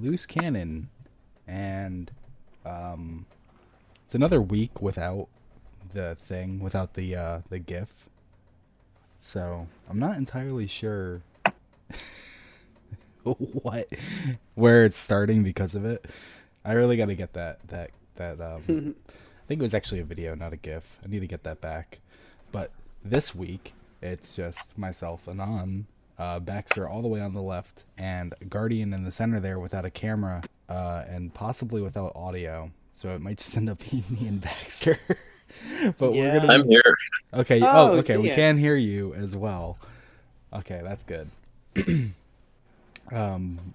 loose cannon, and it's another week without the thing, without the GIF. So I'm not entirely sure where it's starting because of it. I really got to get that I think it was actually a video, not a GIF. I need to get that back. But this week, it's just myself, Anon, Baxter all the way on the left, and Guardian in the center there without a camera, and possibly without audio. So it might just end up being me and Baxter. But yeah. I'm here. Okay. Okay. We can hear you as well. Okay, that's good.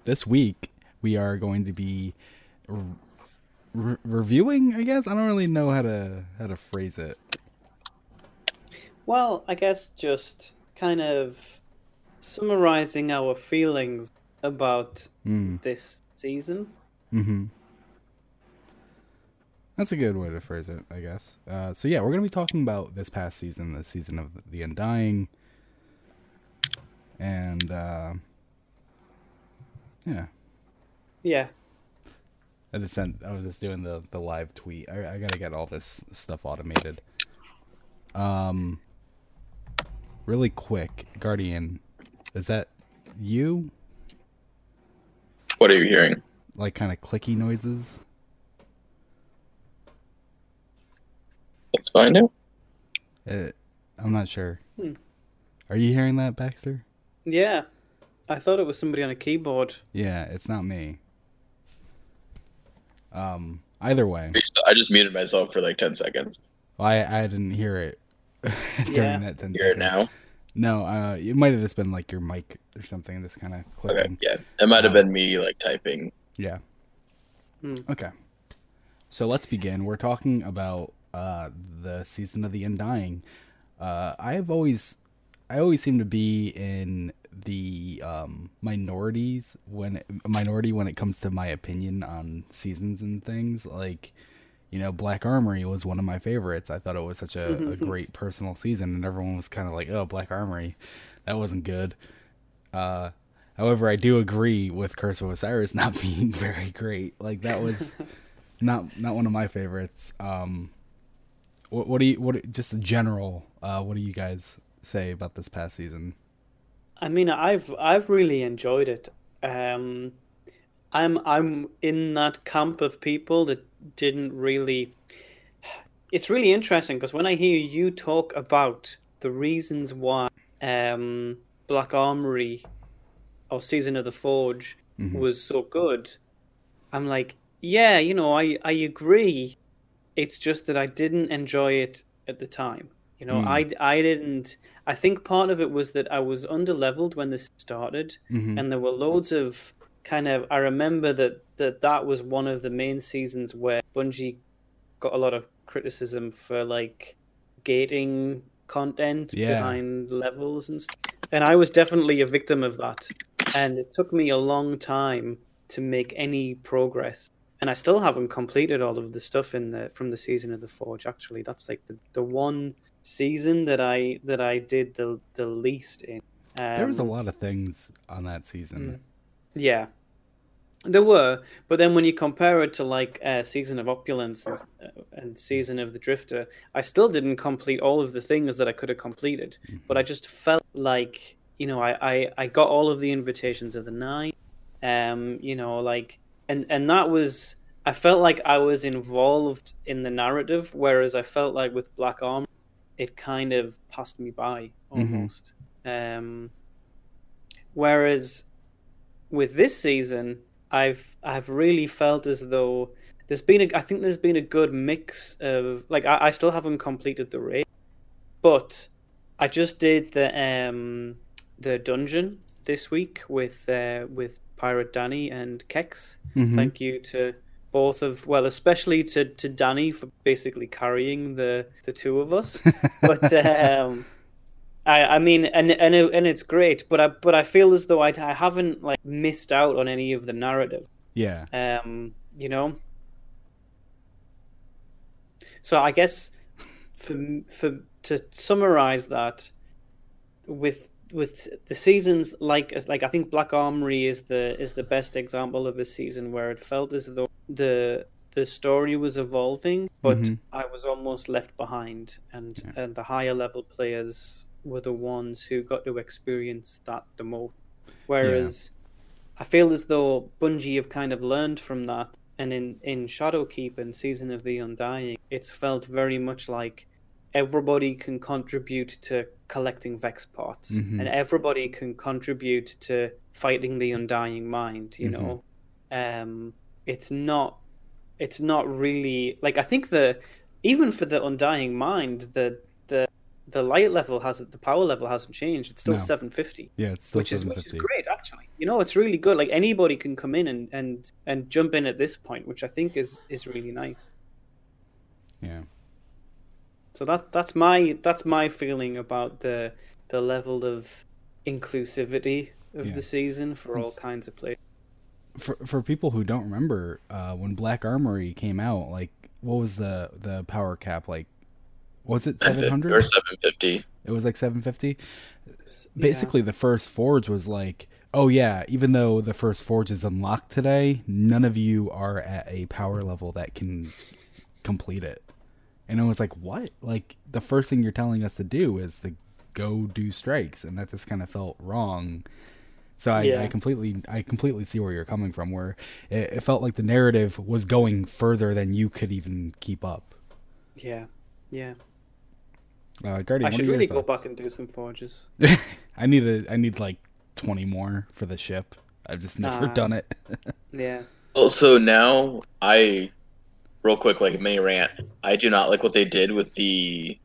This week, we are going to be reviewing, I guess. I don't really know how to phrase it. Well, I guess just kind of summarizing our feelings about this season. Mm-hmm. That's a good way to phrase it, I guess. So yeah, we're going to be talking about this past season, the Season of the Undying. And, yeah. Yeah. I was just doing the live tweet. I got to get all this stuff automated. Really quick, Guardian, is that you? What are you hearing? Like kind of clicky noises? Let's find out. I'm not sure. Are you hearing that, Baxter? Yeah. I thought it was somebody on a keyboard. Yeah, it's not me. Either way. I just muted myself for like 10 seconds. Well, I didn't hear it during that 10 seconds. You hear it now? No, it might have just been like your mic or something that's kind of clicking. Okay, yeah. It might have been me like typing. Yeah. Okay. So let's begin. We're talking about the Season of the Undying. I always seem to be in the minority when it comes to my opinion on seasons and things. Like, you know, Black Armory was one of my favorites. I thought it was such a great personal season, and everyone was kind of like, oh, Black Armory, that wasn't good. However, I do agree with Curse of Osiris not being very great. Like, that was not one of my favorites. What do you guys say about this past season? I mean, I've really enjoyed it. I'm in that camp of people that didn't really. It's really interesting because when I hear you talk about the reasons why Black Armory or Season of the Forge was so good, I'm like, yeah, you know, I agree. It's just that I didn't enjoy it at the time. You know, I didn't. I think part of it was that I was underleveled when this started, and there were loads of kind of. I remember that was one of the main seasons where Bungie got a lot of criticism for like gating content behind levels and stuff. And I was definitely a victim of that, and it took me a long time to make any progress. And I still haven't completed all of the stuff from the Season of the Forge. Actually, that's like the one season that I did the least in. There was a lot of things on that season. Yeah, there were. But then when you compare it to like Season of Opulence and Season of the Drifter, I still didn't complete all of the things that I could have completed. But I just felt like, you know, I got all of the invitations of the night. You know, like. And that was, I felt like I was involved in the narrative, whereas I felt like with Black Arm, it kind of passed me by almost. Whereas with this season, I've really felt as though there's been a good mix of like I still haven't completed the raid, but I just did the dungeon this week with Pirate Danny and Kex. Thank you to both of, well, especially to Danny for basically carrying the two of us. But I mean, and it's great, but I feel as though I haven't like missed out on any of the narrative. Yeah. You know. So I guess to summarize that with with the seasons, like I think Black Armory is the best example of a season where it felt as though the story was evolving, but I was almost left behind, and the higher level players were the ones who got to experience that the most. Whereas I feel as though Bungie have kind of learned from that, and in Shadowkeep and Season of the Undying, it's felt very much like everybody can contribute to collecting Vex parts, and everybody can contribute to fighting the Undying Mind, you know? It's not really... Like, I think even for the Undying Mind, the light level hasn't... The power level hasn't changed. It's still 750. Yeah, it's still 750. Which is great, actually. You know, it's really good. Like, anybody can come in and jump in at this point, which I think is really nice. Yeah. So that's my feeling about the level of inclusivity of the season for all kinds of players. For people who don't remember, when Black Armory came out, like, what was the power cap like? Was it 700 or 750? It was like 750. Basically, the first Forge was like, oh yeah, even though the first Forge is unlocked today, none of you are at a power level that can complete it. And I was like, what? Like, the first thing you're telling us to do is to go do strikes, and that just kind of felt wrong. So I completely see where you're coming from, where it felt like the narrative was going further than you could even keep up. Yeah, yeah. Guardian, I should really go back and do some forges. I need like 20 more for the ship. I've just never done it. Yeah. Also, now real quick, like, mini rant. I do not like what they did with the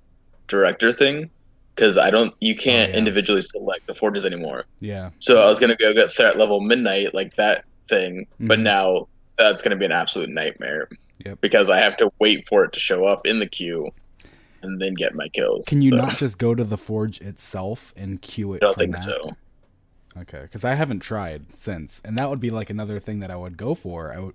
director thing, because you can't individually select the forges anymore. Yeah. So I was gonna go get Threat Level midnight, like that thing, but now that's gonna be an absolute nightmare. Yep. Because I have to wait for it to show up in the queue, and then get my kills. Can you not just go to the forge itself and queue it? I don't think so. Okay, because I haven't tried since, and that would be like another thing that I would go for.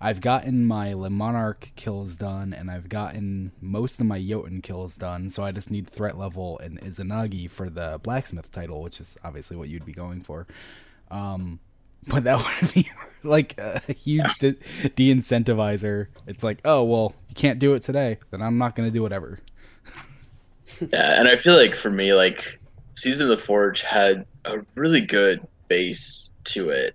I've gotten my Monarch kills done, and I've gotten most of my Jotun kills done, so I just need Threat Level and Izanagi for the Blacksmith title, which is obviously what you'd be going for. But that would be like a huge de-incentivizer. It's like, oh, well, you can't do it today, then I'm not going to do whatever. Yeah, and I feel like for me, like, Season of the Forge had a really good base to it,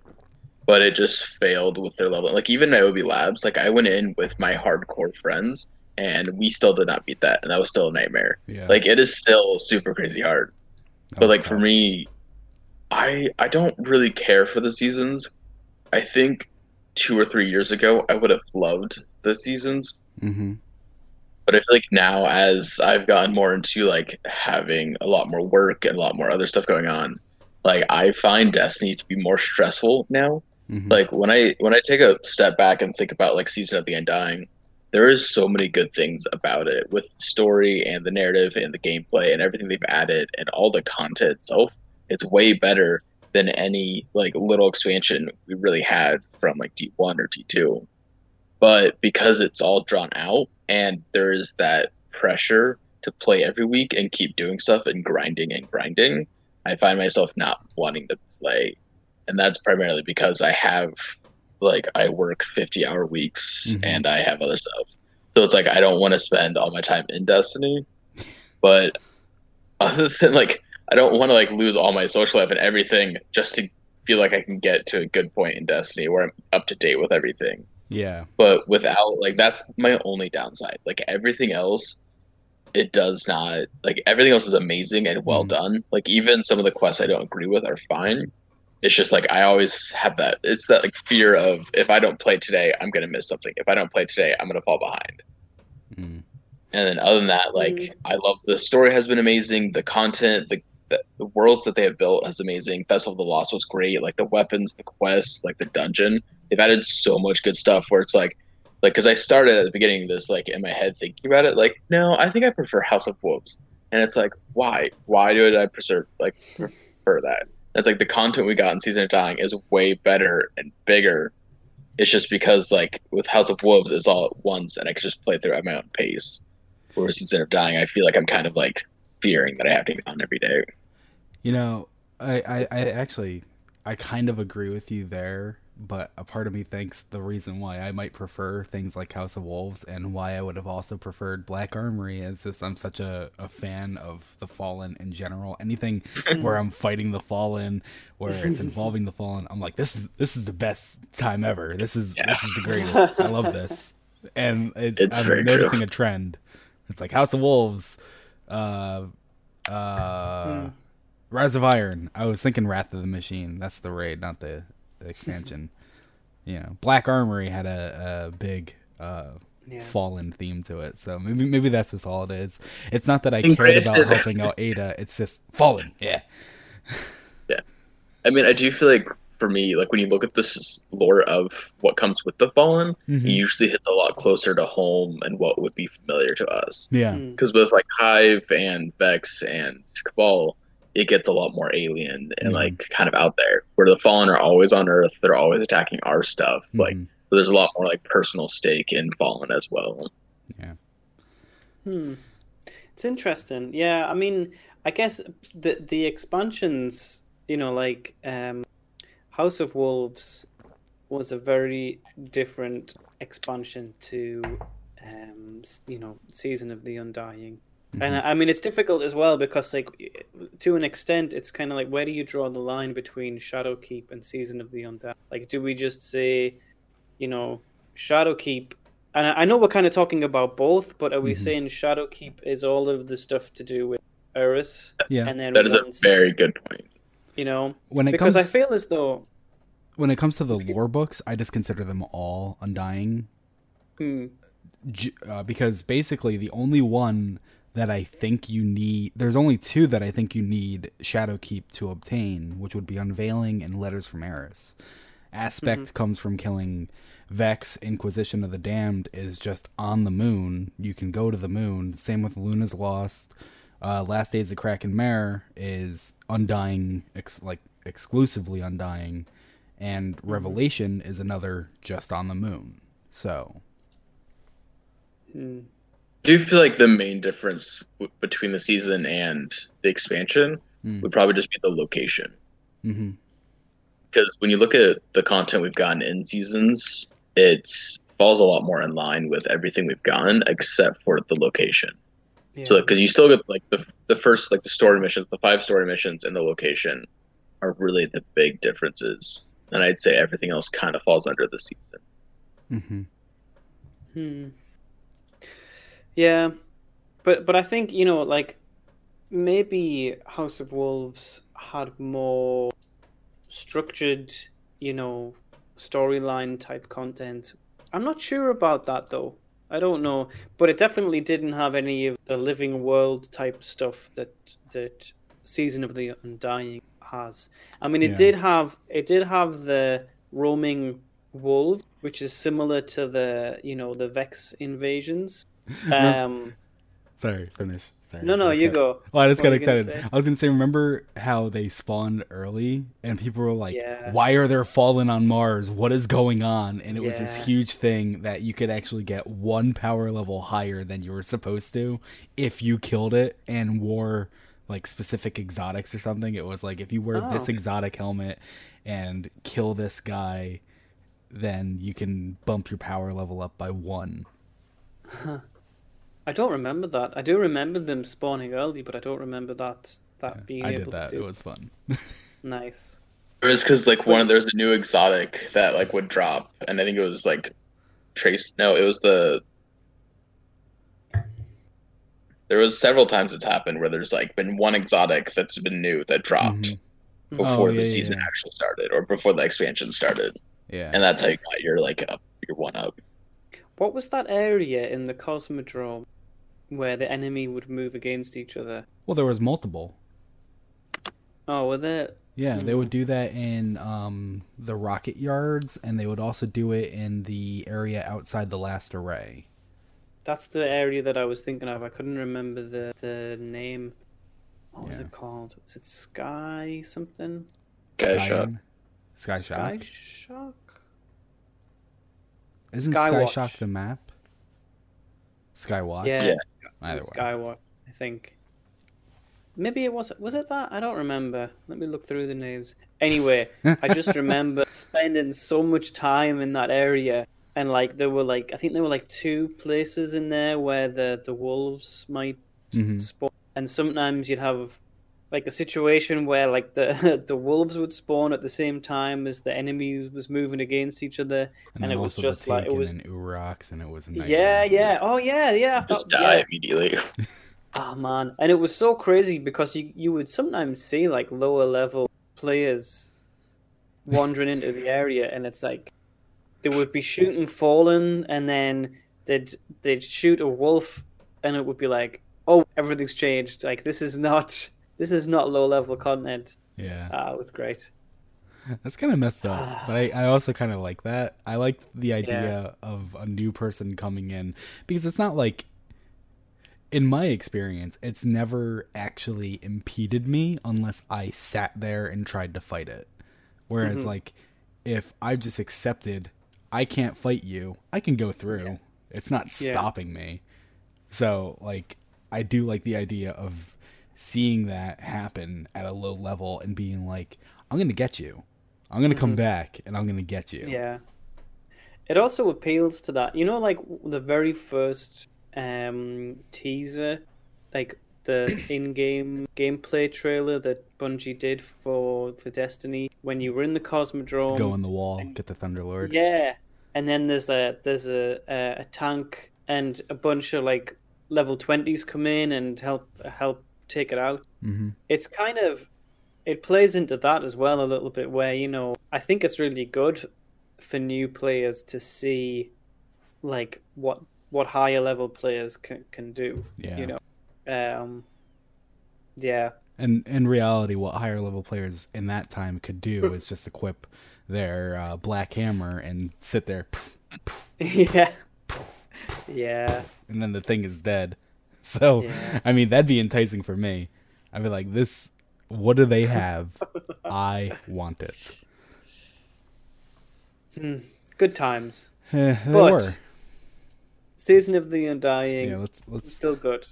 but it just failed with their level. Like, even Niobe Labs, like, I went in with my hardcore friends, and we still did not beat that, and that was still a nightmare. Yeah. Like, it is still super crazy hard. But, like, for me, I don't really care for the seasons. I think 2 or 3 years ago, I would have loved the seasons. Mm-hmm. But I feel like now, as I've gotten more into, like, having a lot more work and a lot more other stuff going on, like, I find Destiny to be more stressful now. Like, when I take a step back and think about, like, Season of the Undying, there is so many good things about it, with the story and the narrative and the gameplay and everything they've added and all the content itself. It's way better than any, like, little expansion we really had from, like, D1 or D2. But because it's all drawn out and there is that pressure to play every week and keep doing stuff and grinding, I find myself not wanting to play. And that's primarily because I have, like, I work 50-hour weeks and I have other stuff. So it's like, I don't want to spend all my time in Destiny. But other than, like, I don't want to, like, lose all my social life and everything just to feel like I can get to a good point in Destiny where I'm up to date with everything. Yeah. But without, like, that's my only downside. Like, everything else, it does not, like, everything else is amazing and well done. Like, even some of the quests I don't agree with are fine. It's just, like, I always have that. It's that, like, fear of, if I don't play today, I'm going to miss something. If I don't play today, I'm going to fall behind. And then other than that, like, I love, the story has been amazing. The content, the worlds that they have built is amazing. Festival of the Lost was great. Like, the weapons, the quests, like, the dungeon. They've added so much good stuff where it's, like, because I started at the beginning of this, like, in my head thinking about it, like, no, I think I prefer House of Wolves. And it's like, why? Why did I prefer that? And it's like, the content we got in Season of Dying is way better and bigger. It's just because, like, with House of Wolves, it's all at once, and I could just play through at my own pace. Whereas Season of Dying, I feel like I'm kind of, like, fearing that I have to get on every day. You know, I kind of agree with you there, but a part of me thinks the reason why I might prefer things like House of Wolves and why I would have also preferred Black Armory is just I'm such a fan of the Fallen in general. Anything where I'm fighting the Fallen, where it's involving the Fallen, I'm like, this is the best time ever. This is the greatest. I love this. And I'm noticing a trend. It's like House of Wolves, Rise of Iron. I was thinking Wrath of the Machine. That's the raid, not the expansion. You know, Black Armory had a big Fallen theme to it, so maybe that's just all it is. It's not that I cared about helping out Ada. It's just Fallen. Yeah. I mean, I do feel like for me, like when you look at this lore of what comes with the Fallen, it usually hits a lot closer to home and what would be familiar to us. Yeah, because with like Hive and Vex and Cabal, it gets a lot more alien and like kind of out there, where the Fallen are always on Earth. They're always attacking our stuff. Like, so there's a lot more like personal stake in Fallen as well. Yeah. It's interesting. Yeah. I mean, I guess the expansions, you know, like House of Wolves was a very different expansion to, you know, Season of the Undying. And I mean, it's difficult as well because, like, to an extent, it's kind of like, where do you draw the line between Shadowkeep and Season of the Undying? Like, do we just say, you know, Shadowkeep? And I know we're kind of talking about both, but are we saying Shadowkeep is all of the stuff to do with Eris? Yeah, and then that is a very good point. You know, because I feel as though when it comes to the lore books, I just consider them all Undying, because basically the only one that I think you need... There's only two that I think you need Shadowkeep to obtain, which would be Unveiling and Letters from Eris. Aspect comes from killing Vex. Inquisition of the Damned is just on the moon. You can go to the moon. Same with Luna's Lost. Last Days of Kraken Mare is Undying, exclusively Undying. And Revelation is another just on the moon. So... I do feel like the main difference between the season and the expansion would probably just be the location. Because when you look at the content we've gotten in seasons, it falls a lot more in line with everything we've gotten except for the location. Yeah. So, because you still get like the first, like the story missions, the 5 story missions and the location are really the big differences. And I'd say everything else kind of falls under the season. Yeah, but I think, you know, like, maybe House of Wolves had more structured, you know, storyline type content. I'm not sure about that, though. I don't know. But it definitely didn't have any of the living world type stuff that Season of the Undying has. I mean, it did have the roaming wolves, which is similar to the, you know, the Vex invasions. Sorry, finish. No, you go. Well, I just got excited. I was going to say, remember how they spawned early and people were like, why are there Fallen on Mars? What is going on? And it was this huge thing that you could actually get 1 power level higher than you were supposed to if you killed it and wore like specific exotics or something. It was like, if you wear this exotic helmet and kill this guy, then you can bump your power level up by 1. I don't remember that. I do remember them spawning early, but I don't remember that being able to do. I did that. It was fun. Nice. It was because like there's a new exotic that like would drop, and I think it was like Trace. No, it was the. There was several times it's happened where there's like been 1 exotic that's been new that dropped before the season actually started, or before the expansion started. Yeah, and that's how you got your like your 1-up. What was that area in the Cosmodrome where the enemy would move against each other? Well, there was multiple. Oh, were there? Yeah, they would do that in the rocket yards, and they would also do it in the area outside the last array. That's the area that I was thinking of. I couldn't remember the name. What was it called? Was it Sky something? Sky Shock. Isn't Skyshock the map? Skywatch? Yeah. Either way. Skywatch, I think. Maybe it was it that? I don't remember. Let me look through the names. Anyway, I just remember spending so much time in that area, and like there were like, I think there were like two places in there where the wolves might spawn, and sometimes you'd have like a situation where like the wolves would spawn at the same time as the enemy was moving against each other, and it was just like it was Urox, and it was I just die immediately. Oh man, and it was so crazy because you would sometimes see like lower level players wandering into the area, and it's like they would be shooting Fallen, and then they'd shoot a wolf, and it would be like, oh, everything's changed. Like this is not low level content. Yeah, it was great. That's kind of messed up, but I also kind of like that. I like the idea of a new person coming in, because it's not like, in my experience, it's never actually impeded me unless I sat there and tried to fight it. Whereas, like, if I've just accepted, I can't fight you, I can go through. Yeah. It's not stopping me. So, like, I do like the idea of seeing that happen at a low level and being like, I'm going to get you. I'm going to come back, and I'm going to get you. Yeah. It also appeals to that. You know, like, the very first... teaser, like the in-game gameplay trailer that Bungie did for Destiny, when you were in the Cosmodrome, go on the wall and get the Thunderlord, and then there's a tank and a bunch of like level 20s come in and help take it out. It's kind of, it plays into that as well a little bit, where, you know, I think it's really good for new players to see like what higher level players can do, you know? And in reality, what higher level players in that time could do is just equip their Black Hammer and sit there. And then the thing is dead. So, I mean, that'd be enticing for me. I'd be like, this, what do they have? I want it. Good times. They were. Season of the Undying, let's... still good.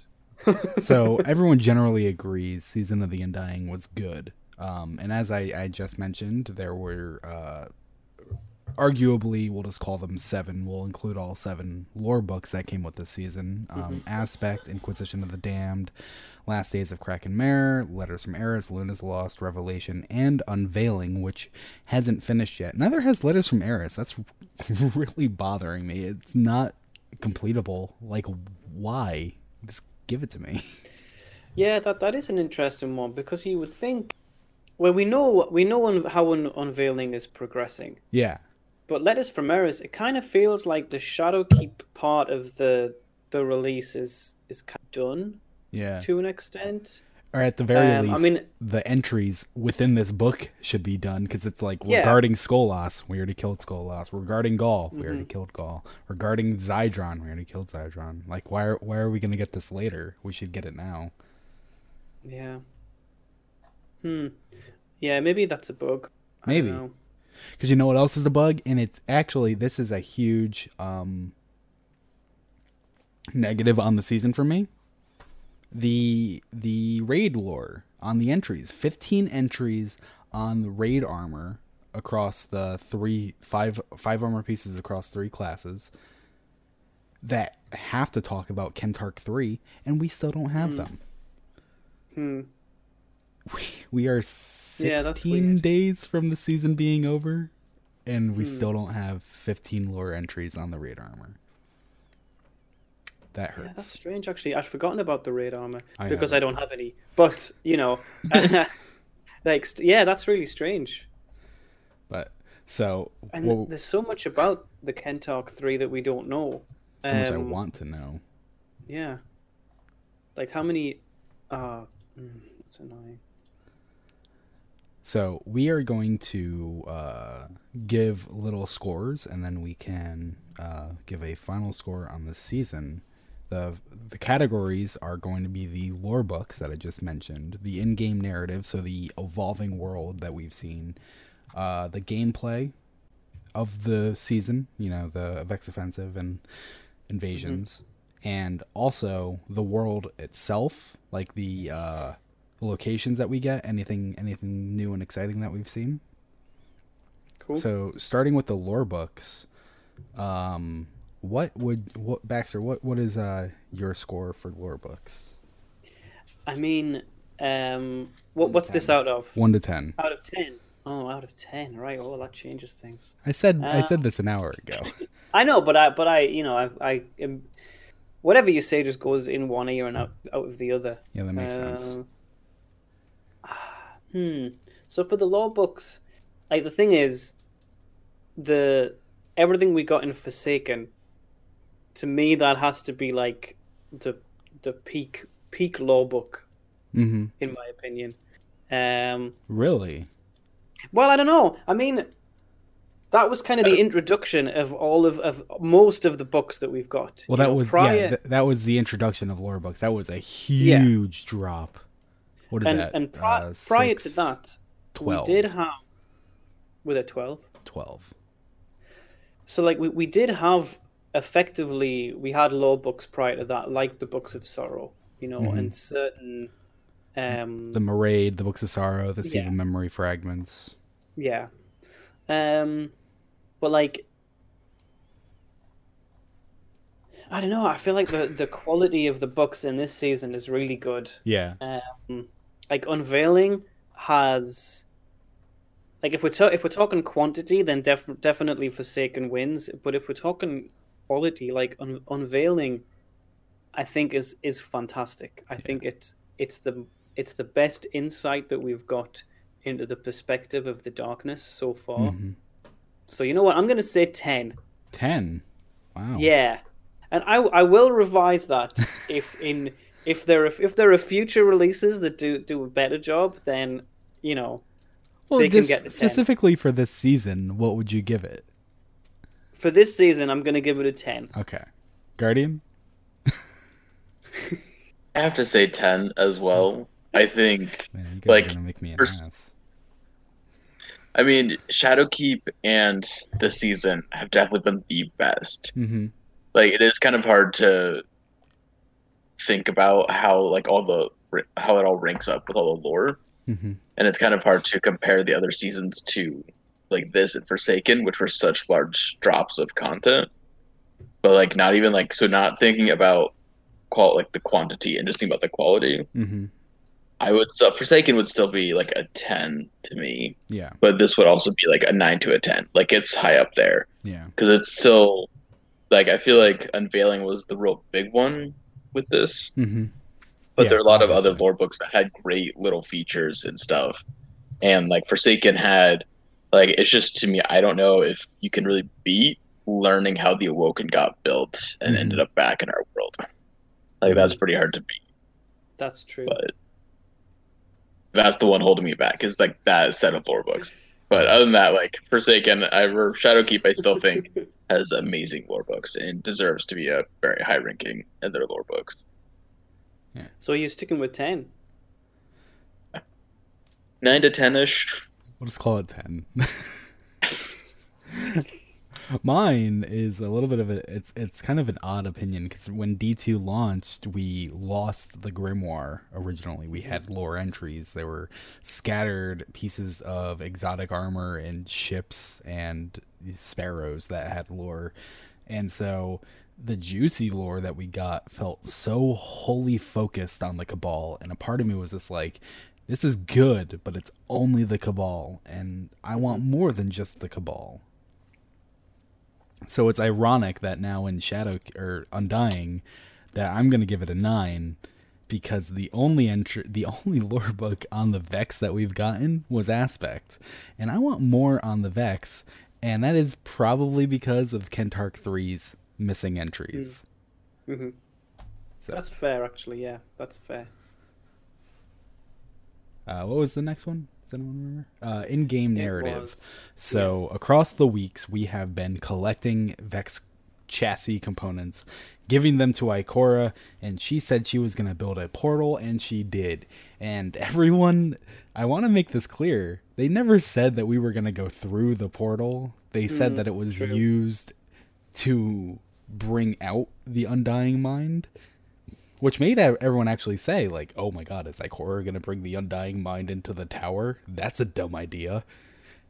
So everyone generally agrees Season of the Undying was good. And as I just mentioned, there were arguably, we'll just call them 7. We'll include all 7 lore books that came with this season. Aspect, Inquisition of the Damned, Last Days of Kraken Mare, Letters from Eris, Luna's Lost, Revelation, and Unveiling, which hasn't finished yet. Neither has Letters from Eris. That's really bothering me. It's not completable. Like, why? Just give it to me. Yeah, that is an interesting one, because you would think, well, we know how Unveiling is progressing. Yeah. But Letters from Eris, it kind of feels like the Shadowkeep part of the release is kind of done. Yeah. To an extent. Or at the very least, I mean, the entries within this book should be done, because it's like, regarding Skolas, we already killed Skolas. Regarding Gaul, we already killed Gaul. Regarding Zydron, we already killed Zydron. Like, why are we going to get this later? We should get it now. Yeah. Yeah, maybe that's a bug. Maybe. Because you know what else is a bug? And it's actually, this is a huge negative on the season for me. The raid lore on the entries, 15 entries on the raid armor across the five armor pieces across 3 classes that have to talk about Kentark 3, and we still don't have them. We are 16 days from the season being over, and we still don't have 15 lore entries on the raid armor. That hurts. Yeah, that's strange, actually. I'd forgotten about the raid armor because I don't have any. But, you know, that's really strange. But, so... And there's so much about the Kentark 3 that we don't know. So much I want to know. Yeah. Like, how many... that's annoying. So, we are going to give little scores, and then we can give a final score on the season. The categories are going to be the lore books that I just mentioned, the in-game narrative, so the evolving world that we've seen, the gameplay of the season, you know, the Vex Offensive and invasions, and also the world itself, like the locations that we get, anything new and exciting that we've seen. Cool. So starting with the lore books, Baxter, what is your score for lore books? I mean, what's this out of? 1 to 10. Out of 10. Oh, out of 10, right? Oh, that changes things. I said this an hour ago. I know, but I, you know, I am, whatever you say just goes in one ear and out of the other. Yeah, that makes sense. So for the lore books, like the thing is, everything we got in Forsaken, to me that has to be like the peak lore book, in my opinion. Really? Well, I don't know. I mean, that was kind of the introduction of most of the books that we've got. Well, that was the introduction of lore books. That was a huge drop. What is that? And prior to that, 12. We did have... Were there 12? 12. So, like, we did have, effectively, we had lore books prior to that, like the Books of Sorrow, you know, and certain... the Maraid, the Books of Sorrow, the Sea of Memory Fragments. Yeah. But, like... I don't know, I feel like the quality of the books in this season is really good. Yeah. Like, Unveiling has... Like, if we're talking quantity, then definitely Forsaken wins. But if we're talking quality, like, Unveiling, I think is fantastic. I think it's the best insight that we've got into the perspective of the darkness so far. Mm-hmm. So you know what? I'm going to say 10. 10? Wow. Yeah, and I will revise that if there are future releases that do a better job, then you know. Well, they can get the 10. Specifically for this season, what would you give it? For this season, I'm going to give it a 10. Okay, Guardian. I have to say 10 as well. I think, man, you guys are gonna make me an ass. I mean, Shadowkeep and the season have definitely been the best. Mm-hmm. Like, it is kind of hard to think about how it all ranks up with all the lore, and it's kind of hard to compare the other seasons to like this and Forsaken, which were such large drops of content. But like, not even like so, not thinking about the quantity and just think about the quality. Mm-hmm. Forsaken would still be like a 10 to me. Yeah. But this would also be like a 9 to a 10. Like, it's high up there. Yeah. Because it's still like, I feel like Unveiling was the real big one with this. Mm-hmm. But there are a lot of other lore books that had great little features and stuff. And like Forsaken had, like, it's just, to me, I don't know if you can really beat learning how the Awoken got built and ended up back in our world. Like, that's pretty hard to beat. That's true. But that's the one holding me back, is like that set of lore books. But other than that, like Forsaken, Shadowkeep, I still think has amazing lore books and deserves to be a very high ranking in their lore books. Yeah. So are you sticking with 10? 9 to 10-ish. We'll just call it 10. Mine is a little bit of it's kind of an odd opinion, because when D2 launched, we lost the grimoire originally. We had lore entries. There were scattered pieces of exotic armor and ships and sparrows that had lore. And so the juicy lore that we got felt so wholly focused on the Cabal. And a part of me was just like, this is good, but it's only the Cabal. And I want more than just the Cabal. So it's ironic that now in Undying, that I'm going to give it a 9, because the only lore book on the Vex that we've gotten was Aspect, and I want more on the Vex, and that is probably because of Kentark 3's missing entries. Mm-hmm. So. That's fair, actually. Yeah, that's fair. What was the next one? Does anyone remember? In-game narrative. So across the weeks, we have been collecting Vex chassis components, giving them to Ikora, and she said she was going to build a portal, and she did. And everyone, I want to make this clear, they never said that we were going to go through the portal. They said that it was used to bring out the Undying Mind. Which made everyone actually say, like, oh my god, is Ikora going to bring the Undying Mind into the tower? That's a dumb idea.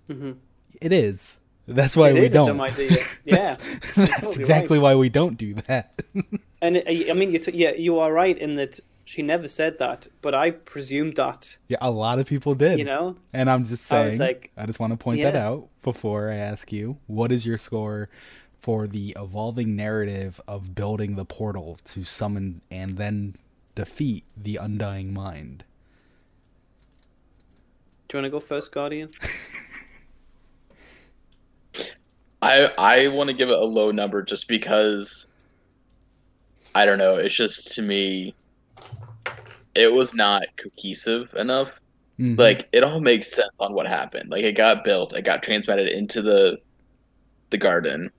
Mm-hmm. It is. That's why we don't. It is a dumb idea. Yeah. That's exactly right. Why we don't do that. And, I mean, you are right in that she never said that, but I presumed that. Yeah, a lot of people did. You know? And I'm just saying, I just want to point that out before I ask you, what is your score for the evolving narrative of building the portal to summon and then defeat the Undying Mind? Do you want to go first, Guardian? I want to give it a low number just because, I don't know, it's just, to me, it was not cohesive enough. Mm-hmm. Like, it all makes sense on what happened. Like, it got built, it got transmitted into the garden,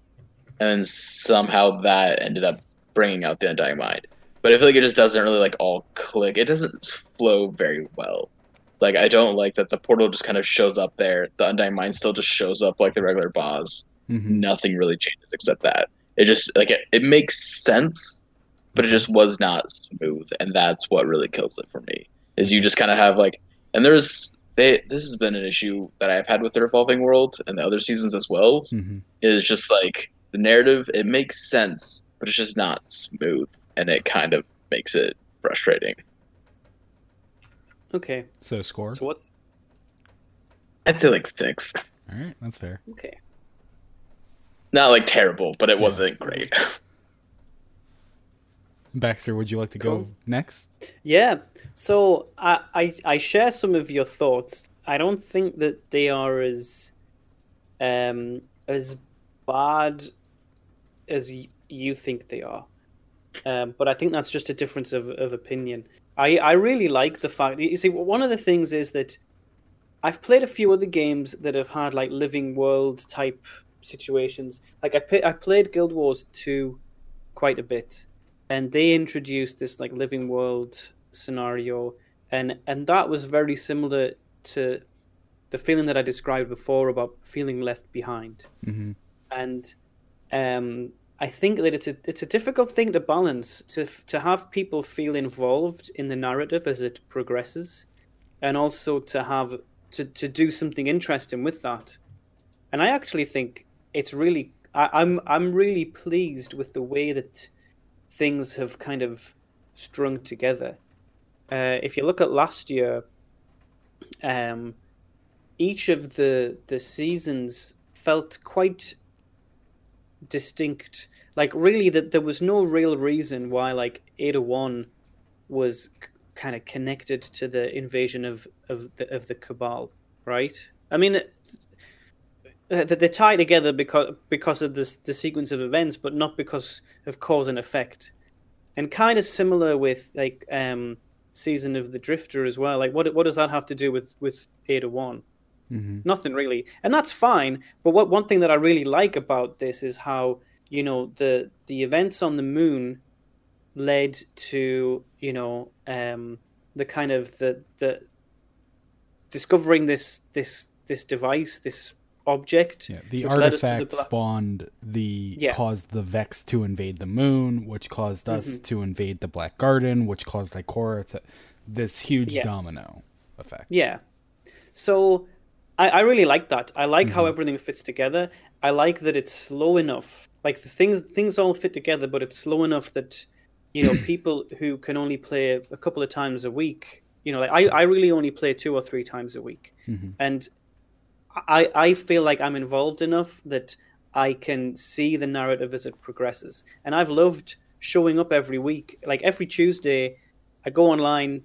and somehow that ended up bringing out the Undying Mind. But I feel like it just doesn't really, like, all click. It doesn't flow very well. Like, I don't like that the portal just kind of shows up there. The Undying Mind still just shows up like the regular boss. Mm-hmm. Nothing really changes except that. It just, like, it makes sense, but it just was not smooth, and that's what really kills it for me. Is you just kind of have, like, and this has been an issue that I've had with the Revolving World and the other seasons as well, mm-hmm. is just, like, the narrative, it makes sense, but it's just not smooth, and it kind of makes it frustrating. Okay. So score? So what's... I'd say, like, 6. All right, that's fair. Okay. Not, like, terrible, but it wasn't great. Baxter, would you like to go next? Yeah. So I share some of your thoughts. I don't think that they are as bad as you think they are. But I think that's just a difference of opinion. I really like the fact... You see, one of the things is that I've played a few other games that have had, like, living world type situations. Like, I played Guild Wars 2 quite a bit, and they introduced this, like, living world scenario, and that was very similar to the feeling that I described before about feeling left behind. Mm-hmm. And I think that it's a difficult thing to balance, to have people feel involved in the narrative as it progresses, and also to have to do something interesting with that. And I actually think it's really... I'm really pleased with the way that things have kind of strung together. If you look at last year, each of the seasons felt quite distinct. Like, really, that there was no real reason why, like, 801 was kind of connected to the invasion of the Cabal, right? I mean... They're tied together because of the sequence of events, but not because of cause and effect. And kind of similar with, like, Season of the Drifter as well. Like, what does that have to do with 801? Mm-hmm. Nothing really. And that's fine, but one thing that I really like about this is how, you know, the events on the moon led to, you know, the kind of the discovering this device, this object. Yeah, the artifact caused the Vex to invade the moon, which caused us mm-hmm. to invade the Black Garden, which caused Ikora to this huge domino effect. Yeah. So I really like that. I like mm-hmm. how everything fits together. I like that it's slow enough. Like, the things all fit together, but it's slow enough that, you know, people who can only play a couple of times a week, you know, like I really only play 2 or 3 times a week. Mm-hmm. And I feel like I'm involved enough that I can see the narrative as it progresses. And I've loved showing up every week. Like, every Tuesday, I go online.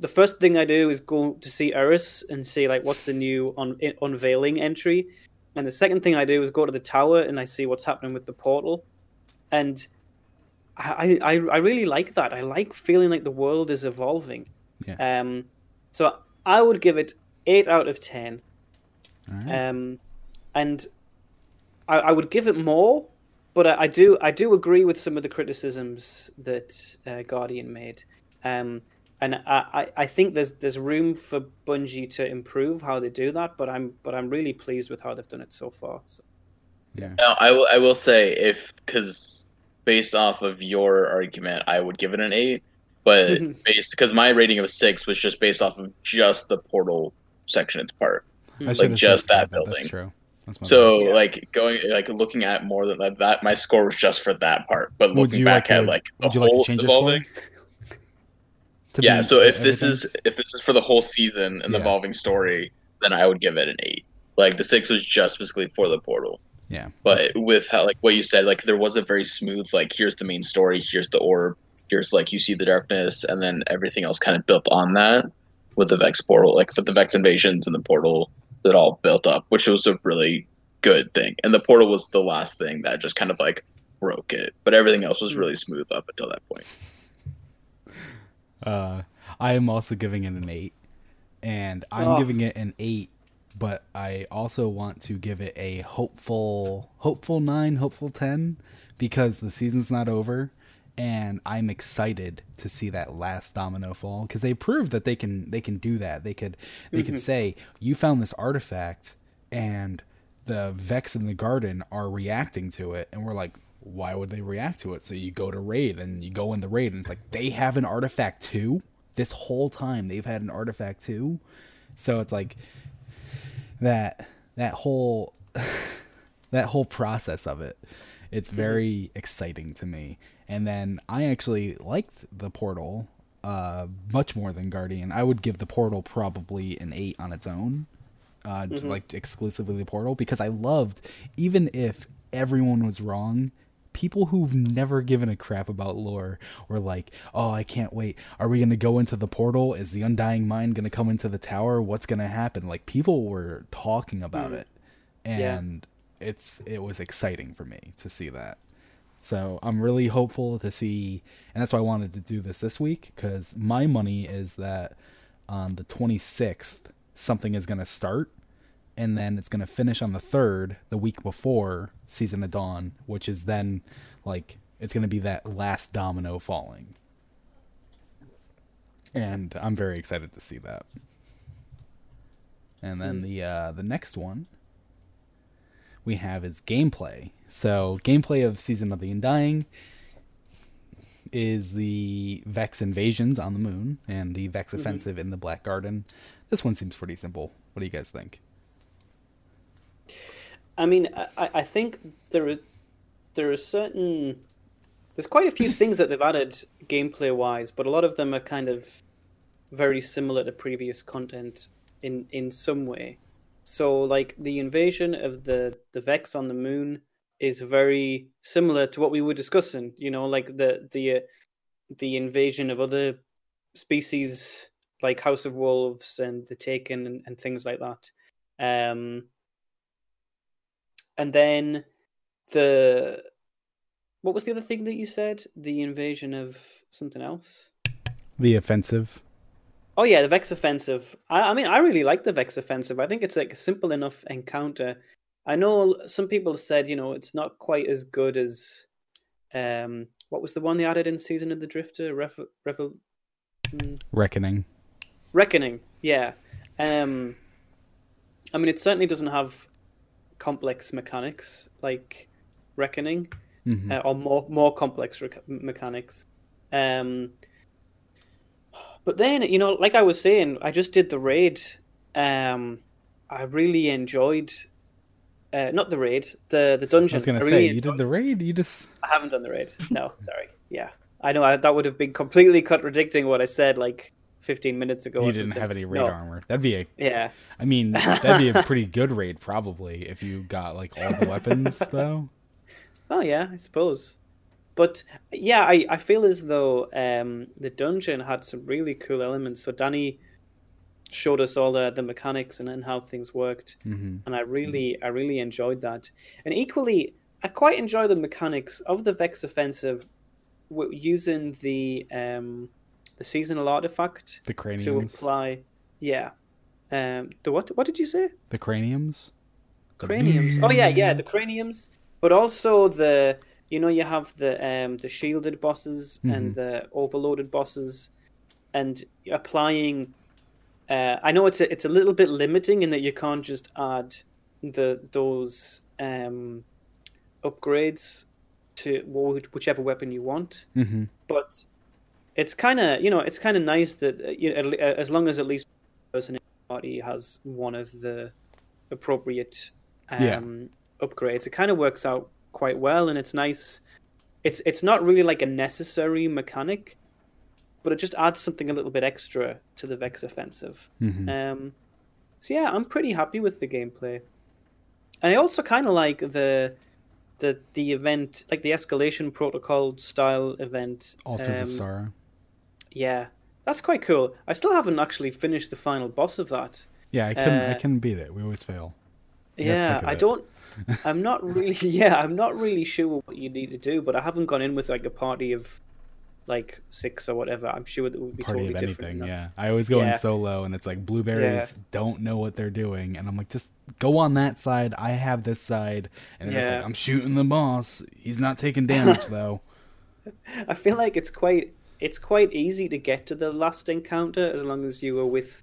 The first thing I do is go to see Eris and see, like, what's the new unveiling entry. And the second thing I do is go to the tower and I see what's happening with the portal. And I really like that. I like feeling like the world is evolving. Yeah. So I would give it 8 out of 10. Right. And I would give it more, but I do agree with some of the criticisms that Guardian made, and I think there's room for Bungie to improve how they do that. But I'm really pleased with how they've done it so far. So. Yeah. Now, I will say, because based off of your argument, I would give it an 8. But because my rating of a 6 was just based off of just the portal section, it's part. Like just that building. That's true. So, like, going, like, looking at more than that, my score was just for that part. But looking back at, like, the whole evolving. Yeah, so if this is for the whole season and the evolving story, then I would give it an 8. Like, the 6 was just basically for the portal. Yeah. But with how, like, what you said, like, there was a very smooth, like, here's the main story, here's the orb, here's, like, you see the darkness, and then everything else kind of built on that with the Vex portal, like, with the Vex invasions and the portal. It all built up, which was a really good thing, and the portal was the last thing that just kind of like broke it, but everything else was really smooth up until that point. I am also giving it an 8, and I'm giving it an 8, but I also want to give it a hopeful 9, hopeful 10, because the season's not over, and I'm excited to see that last domino fall, because they proved that they can do that. They could say, you found this artifact, and the Vex in the garden are reacting to it, and we're like, why would they react to it? So you go to raid, and you go in the raid, and it's like, they have an artifact too? This whole time they've had an artifact too? So it's like that whole that whole process of it. It's very exciting to me. And then I actually liked the portal much more than Guardian. I would give the portal probably an 8 on its own, just like exclusively the portal, because I loved, even if everyone was wrong, people who've never given a crap about lore were like, oh, I can't wait. Are we going to go into the portal? Is the Undying Mind going to come into the tower? What's going to happen? Like, people were talking about it, and it was exciting for me to see that. So I'm really hopeful to see, and that's why I wanted to do this week, because my money is that on the 26th, something is going to start, and then it's going to finish on the 3rd, the week before Season of Dawn, which is then, like, it's going to be that last domino falling. And I'm very excited to see that. And then the next one we have is gameplay. So gameplay of Season of the Undying is the Vex invasions on the moon and the Vex offensive in the Black Garden. This one seems pretty simple. What do you guys think? I mean, I think there are certain... There's quite a few things that they've added gameplay-wise, but a lot of them are kind of very similar to previous content in some way. So, like, the invasion of the Vex on the moon is very similar to what we were discussing, you know, like the invasion of other species, like House of Wolves and the Taken and things like that. And then what was the other thing that you said? The invasion of something else? The offensive. Oh, yeah, the Vex Offensive. I mean, I really like the Vex Offensive. I think it's like a simple enough encounter. I know some people said, you know, it's not quite as good as... what was the one they added in Season of the Drifter? Reckoning. Reckoning, yeah. I mean, it certainly doesn't have complex mechanics like Reckoning, or more complex mechanics. But then, you know, like I was saying, I just did the raid. I really enjoyed, not the raid, the dungeon. I was going to say, you did the raid? I haven't done the raid. No, sorry. Yeah. I know that would have been completely contradicting what I said like 15 minutes ago. You didn't have any raid armor. That'd be I mean, that'd be a pretty good raid probably if you got like all the weapons though. Oh yeah, I suppose. But yeah, I feel as though the dungeon had some really cool elements. So Danny showed us all the mechanics and how things worked, and I really enjoyed that. And equally, I quite enjoy the mechanics of the Vex Offensive, using the seasonal artifact, the craniums, to apply. Yeah, the what? What did you say? The craniums. Craniums. Oh yeah, the craniums. But also the... You know, you have the shielded bosses and the overloaded bosses, and applying... I know it's a little bit limiting in that you can't just add those upgrades to whichever weapon you want. Mm-hmm. But it's kind of, you know, it's kind of nice that, you know, as long as at least one person in the party has one of the appropriate upgrades, it kind of works out quite well, and it's nice. It's not really like a necessary mechanic, but it just adds something a little bit extra to the Vex Offensive. Mm-hmm. So yeah, I'm pretty happy with the gameplay. And I also kind of like the event, like the escalation protocol style event. Altars of Sorrow. Yeah, that's quite cool. I still haven't actually finished the final boss of that. Yeah, I couldn't beat it. We always fail. Yeah, I'm not really sure what you need to do, but I haven't gone in with like a party of like six or whatever. I'm sure that it would be party totally different. Yeah, I always go in solo, and it's like blueberries don't know what they're doing, and I'm like, just go on that side. I have this side, and then it's like, I'm shooting the boss. He's not taking damage though. I feel like it's quite easy to get to the last encounter as long as you are with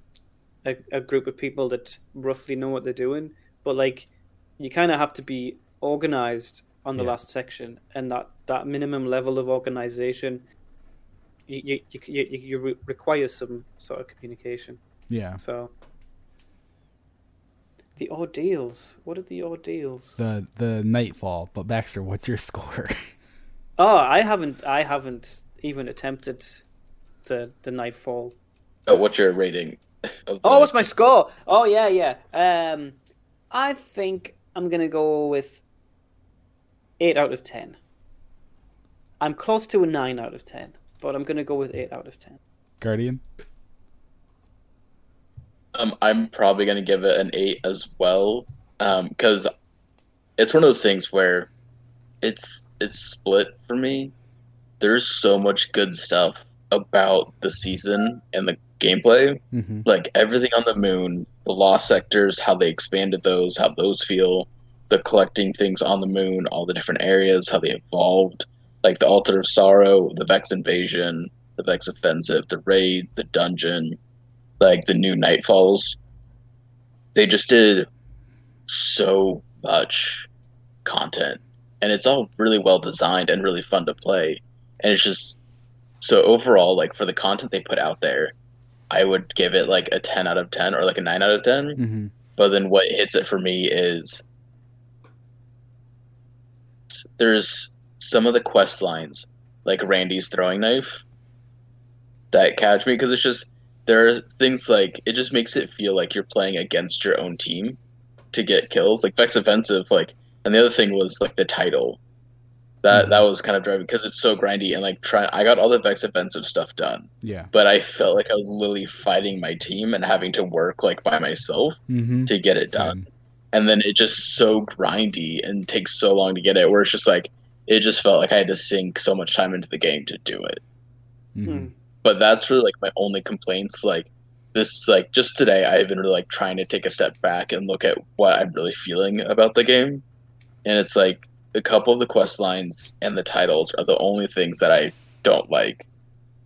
a group of people that roughly know what they're doing. But like, you kind of have to be organized on the last section, and that minimum level of organization. You require some sort of communication. Yeah. So the ordeals. What are the ordeals? The Nightfall. But Baxter, what's your score? Oh, I haven't even attempted the Nightfall. Oh, what's your rating? What's my score? Oh yeah. I think I'm gonna go with 8 out of 10. I'm close to a 9 out of 10. But I'm going to go with 8 out of 10. Guardian? I'm probably going to give it an 8 as well. Because it's one of those things where it's split for me. There's so much good stuff about the season and the gameplay. Mm-hmm. Like everything on the moon, the lost sectors, how they expanded those, how those feel, the collecting things on the moon, all the different areas, how they evolved. Like the Altar of Sorrow, the Vex Invasion, the Vex Offensive, the Raid, the Dungeon, like the new Nightfalls. They just did so much content. And it's all really well designed and really fun to play. And it's just, so overall, like for the content they put out there, I would give it like a 10 out of 10 or like a 9 out of 10. Mm-hmm. But then what hits it for me is there's some of the quest lines, like Randy's throwing knife, that catch me, because it's just, there are things like, it just makes it feel like you're playing against your own team to get kills. Like Vex Offensive, like, and the other thing was like the title. That was kind of driving, because it's so grindy, and like I got all the Vex Offensive stuff done. Yeah. But I felt like I was literally fighting my team and having to work like by myself to get it done. And then it just so grindy and takes so long to get it, where it's just like, it just felt like I had to sink so much time into the game to do it. Mm-hmm. But that's really like my only complaints. Like this, like just today, I've been really like trying to take a step back and look at what I'm really feeling about the game. And it's like a couple of the quest lines and the titles are the only things that I don't like.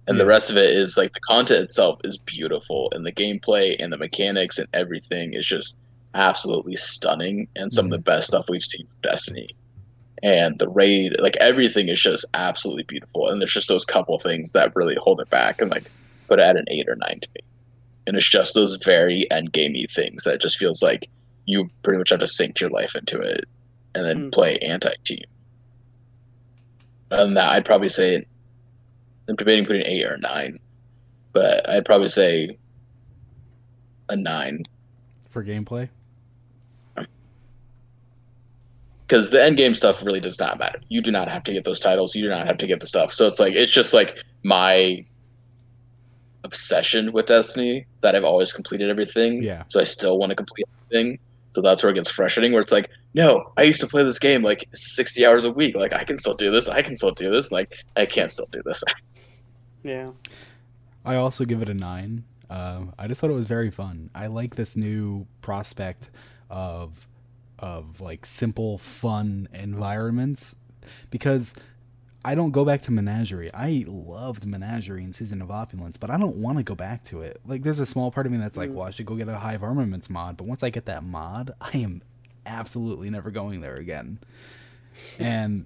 And the rest of it is like the content itself is beautiful, and the gameplay and the mechanics and everything is just absolutely stunning. And some of the best stuff we've seen from Destiny. And the raid, like everything is just absolutely beautiful. And there's just those couple things that really hold it back and like put it at an 8 or 9 to me. And it's just those very end gamey things that just feels like you pretty much have to sink your life into it and then play anti-team. And that I'd probably say, I'm debating putting an 8 or 9, but I'd probably say a 9 for gameplay. Because the end game stuff really does not matter. You do not have to get those titles. You do not have to get the stuff. So it's like, it's just like my obsession with Destiny that I've always completed everything. Yeah. So I still want to complete everything. So that's where it gets frustrating, where it's like, no, I used to play this game like 60 hours a week. Like, I can still do this. I can still do this. Like, I can't still do this. Yeah. I also give it a 9. I just thought it was very fun. I like this new prospect of like simple fun environments, because I don't go back to Menagerie. I loved Menagerie in Season of Opulence, but I don't want to go back to it. Like there's a small part of me that's like, well, I should go get a Hive Armaments mod, but once I get that mod, I am absolutely never going there again. And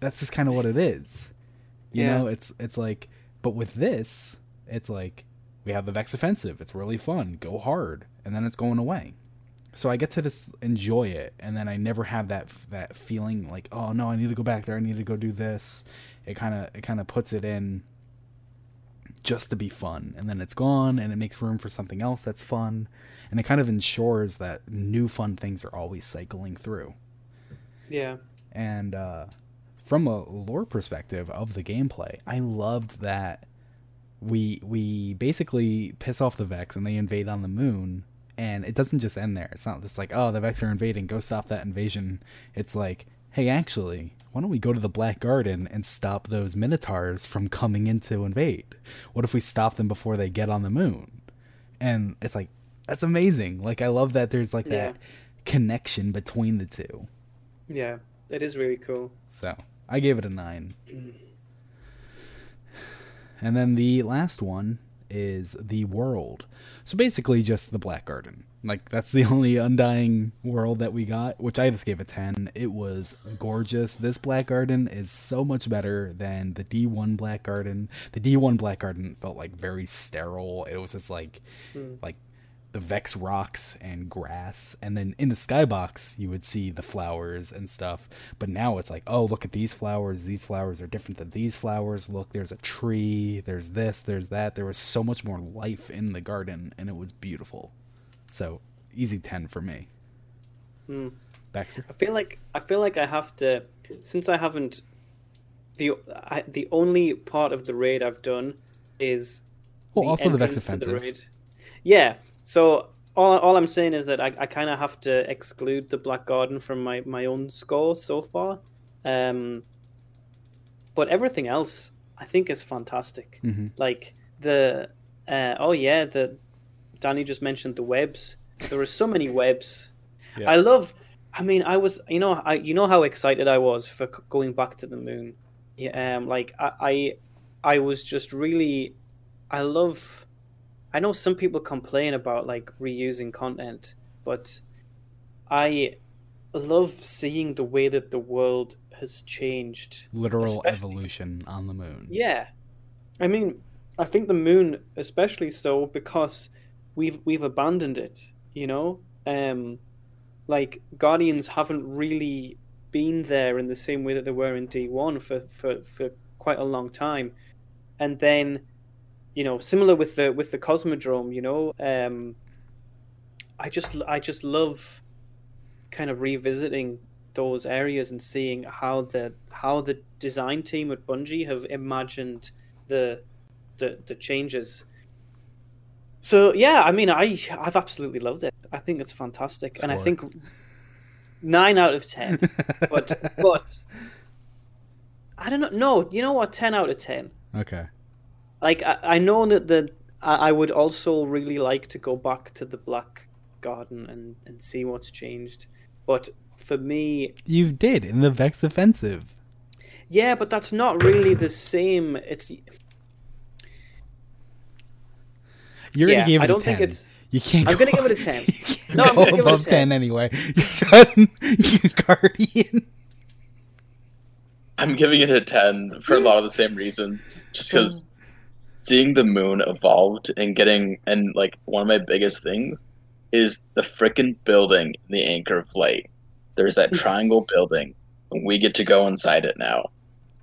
that's just kind of what it is. You know, it's like, but with this, it's like, we have the Vex Offensive. It's really fun. Go hard. And then it's going away. So I get to just enjoy it. And then I never have that feeling like, oh no, I need to go back there. I need to go do this. It kind of puts it in just to be fun. And then it's gone and it makes room for something else that's fun. And it kind of ensures that new fun things are always cycling through. Yeah. And from a lore perspective of the gameplay, I loved that we basically piss off the Vex and they invade on the moon, and it doesn't just end there. It's not just like, oh, the Vex are invading, go stop that invasion. It's like, hey, actually, why don't we go to the Black Garden and stop those Minotaurs from coming in to invade? What if we stop them before they get on the moon? And it's like, that's amazing. Like, I love that there's like that connection between the two. Yeah, it is really cool. So I gave it a 9. And then the last one is the world. So basically just the Black Garden. Like, that's the only Undying world that we got, which I just gave a 10. It was gorgeous. This Black Garden is so much better than the D1 Black Garden. The D1 Black Garden felt, like, very sterile. It was just, like, the Vex rocks and grass. And then in the skybox, you would see the flowers and stuff. But now it's like, oh, look at these flowers. These flowers are different than these flowers. Look, there's a tree. There's this. There's that. There was so much more life in the garden, and it was beautiful. So, easy 10 for me. Baxter? I feel like I have to... Since I haven't... The only part of the raid I've done is... Well, also the Vex Offensive. The raid. Yeah. So all I'm saying is that I kind of have to exclude the Black Garden from my own score so far. But everything else I think is fantastic. Mm-hmm. Like Danny just mentioned the webs. There are so many webs. Yeah. I was how excited I was for going back to the moon. Yeah. I was just really, I know some people complain about like reusing content, but I love seeing the way that the world has changed. Literal evolution on the moon. Yeah. I mean, I think the moon especially so because we've abandoned it, you know? Like Guardians haven't really been there in the same way that they were in D1 for quite a long time. And then you know, similar with the Cosmodrome, you know, I just love kind of revisiting those areas and seeing how the design team at Bungie have imagined the changes. So yeah, I mean, I've absolutely loved it. I think it's fantastic, and I think 9 out of 10. but I don't know. No, you know what? 10 out of 10. Okay. Like, I know that I would also really like to go back to the Black Garden and see what's changed. But for me... You did, in the Vex Offensive. Yeah, but that's not really the same. It's... You're going to give it a 10. Think it's... You can't. I'm going to give it a 10. No, I'm going to give it a 10 anyway. You Guardian... I'm giving it a 10 for a lot of the same reasons. Just because... Seeing the moon evolved and one of my biggest things is the frickin' building in the Anchor of Light. There's that triangle building, and we get to go inside it now.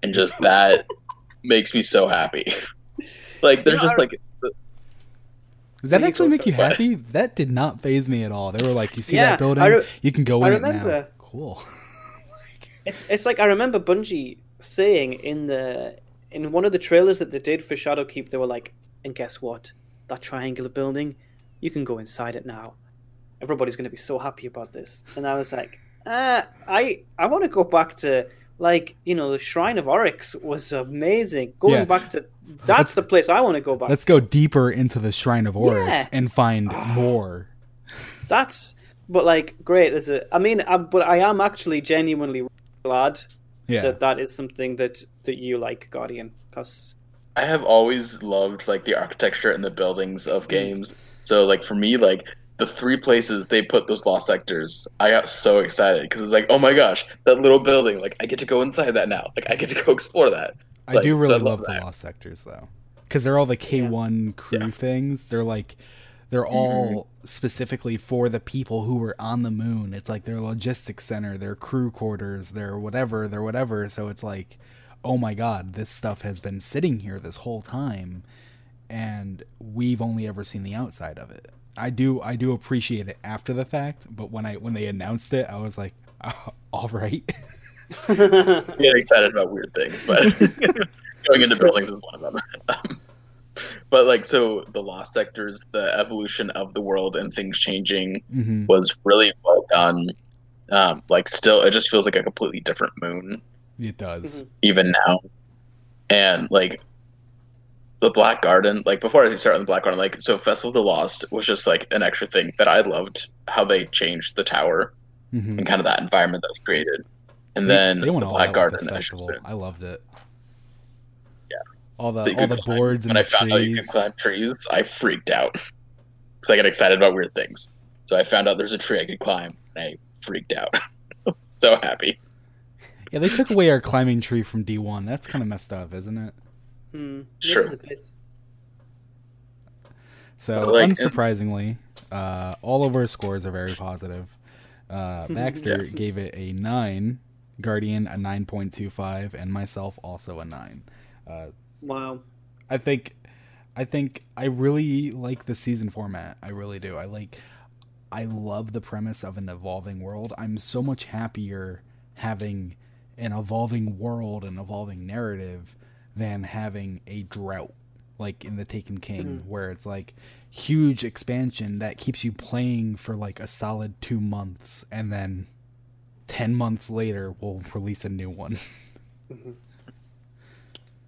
And just that makes me so happy. Like, there's just like... Does that actually make you happy? That did not faze me at all. They were like, you see that building? You can go in it now. Cool. It's like, I remember Bungie saying in one of the trailers that they did for Shadowkeep, they were like, and guess what? That triangular building, you can go inside it now. Everybody's going to be so happy about this. And I was like, I want to go back to, like, you know, the Shrine of Oryx was amazing. Going back to, that's the place I want to go back to. Let's go deeper into the Shrine of Oryx and find more. Great. But I am actually genuinely glad that is something that you like, Guardian. Because I have always loved like the architecture and the buildings of games. So like for me, like the three places they put those lost sectors, I got so excited because it's like, oh my gosh, that little building, like I get to go inside that now, like I get to go explore that. I do really love the lost sectors though, because they're all the K1 crew things. They're like, they're all specifically for the people who were on the moon. It's like their logistics center, their crew quarters, their whatever, their whatever. So it's like, oh my God, this stuff has been sitting here this whole time and we've only ever seen the outside of it. I do appreciate it after the fact, but when they announced it, I was like, oh, all right. Get excited about weird things, but going into buildings is one of them. But like, so the lost sectors, the evolution of the world and things changing was really well done. Like still, it just feels like a completely different moon. It does. Even now. And like the Black Garden, like before I start on the Black Garden, like, so Festival of the Lost was just like an extra thing that I loved how they changed the tower and kind of that environment that was created. And then the Black Garden. I loved it. All the boards and the trees. When I found out you could climb trees, I freaked out because I get excited about weird things. So I found out there's a tree I could climb, and I freaked out. I was so happy. Yeah, they took away our climbing tree from D1. That's kind of messed up, isn't it? Sure. It is a bit. So, like, unsurprisingly, all of our scores are very positive. Baxter gave it a 9, Guardian a 9.25, and myself also a 9. Wow. I think I really like the season format. I really do. I love the premise of an evolving world. I'm so much happier having an evolving world and evolving narrative than having a drought like in the Taken King, where it's like huge expansion that keeps you playing for like a solid 2 months, and then 10 months later we'll release a new one.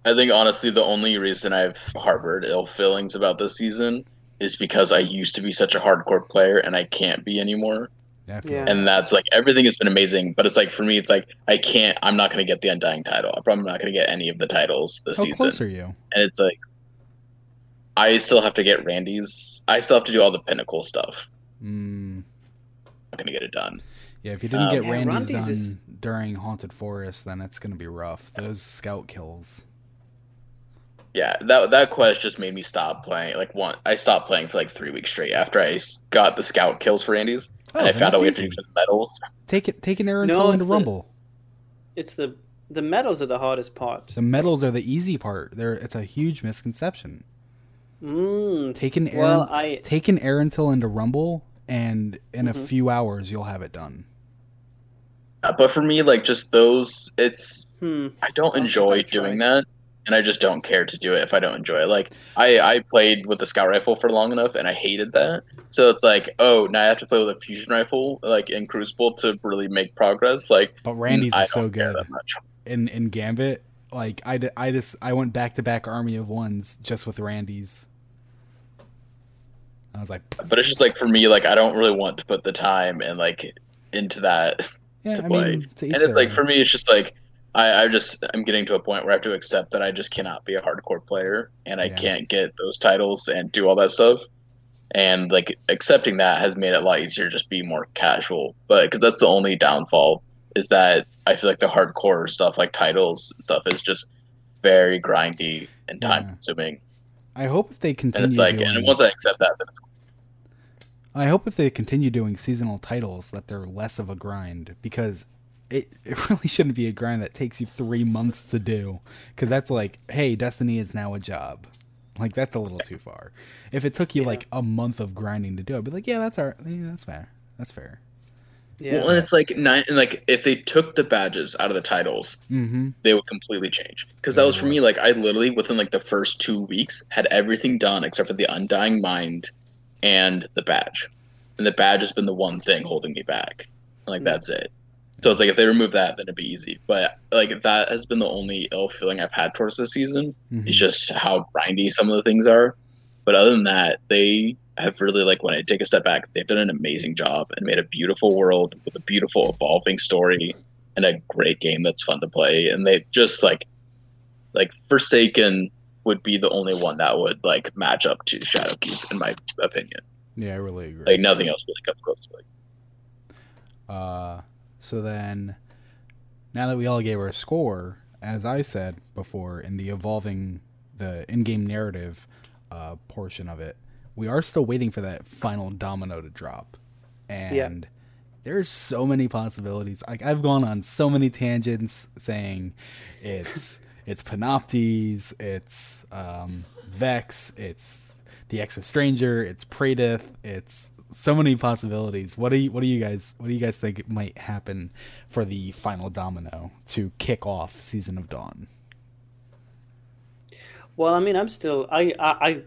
I think, honestly, the only reason I've harbored ill feelings about this season is because I used to be such a hardcore player, and I can't be anymore. Yeah. And that's, like, everything has been amazing, but it's, like, for me, it's, like, I'm not going to get the Undying title. I'm probably not going to get any of the titles this season. How close are you? And it's, like, I still have to get Randy's. I still have to do all the Pinnacle stuff. I'm not going to get it done. Yeah, if you didn't get Randy's done during Haunted Forest, then it's going to be rough. Those scout kills... Yeah, that quest just made me stop playing. Like, I stopped playing for like 3 weeks straight after I got the scout kills for Andy's, and I found out we have to do the medals. Take an errand into Rumble. It's the medals are the hardest part. The medals are the easy part. It's a huge misconception. Take an errand into Rumble, and in a few hours you'll have it done. But for me, like just those, it's I don't enjoy doing that. And I just don't care to do it if I don't enjoy it. Like, I played with the scout rifle for long enough, and I hated that. So it's like, oh, now I have to play with a fusion rifle, like, in Crucible to really make progress. Like, but Randy's is so good. In Gambit, like, I went back-to-back Army of Ones just with Randy's. I was like... But it's just, like, for me, like, I don't really want to put the time and, like, into that to play. And it's, like, for me, it's just, like... I'm getting to a point where I have to accept that I just cannot be a hardcore player, and I can't get those titles and do all that stuff. And like accepting that has made it a lot easier to just be more casual. But because that's the only downfall is that I feel like the hardcore stuff, like titles and stuff, is just very grindy and time consuming. I hope if they continue. And it's like, and once I accept that, then it's cool. I hope if they continue doing seasonal titles that they're less of a grind, because. It really shouldn't be a grind that takes you 3 months to do, because that's like, hey, Destiny is now a job. Like, that's a little too far. If it took you like a month of grinding to do it, I'd be like, yeah, that's all right. Yeah, that's fair. That's fair. Yeah. Well, and it's like and like if they took the badges out of the titles, they would completely change. Because that was for me. Like, I literally within like the first 2 weeks had everything done except for the Undying Mind and the badge, and the badge has been the one thing holding me back. Like that's it. So it's like if they remove that, then it'd be easy. But like that has been the only ill feeling I've had towards this season. It's just how grindy some of the things are. But other than that, they have really, like, when I take a step back, they've done an amazing job and made a beautiful world with a beautiful evolving story and a great game that's fun to play. And they just like Forsaken would be the only one that would like match up to Shadowkeep in my opinion. Yeah, I really agree. Like nothing else really comes close to it. So then, now that we all gave our score, as I said before, in the evolving, the in-game narrative portion of it, we are still waiting for that final domino to drop. And there's so many possibilities. Like, I've gone on so many tangents saying it's Panoptes, it's Vex, it's the Ex of Stranger, it's Praedyth, it's so many possibilities. What do you guys think might happen for the final domino to kick off Season of Dawn? Well, I mean, I'm still I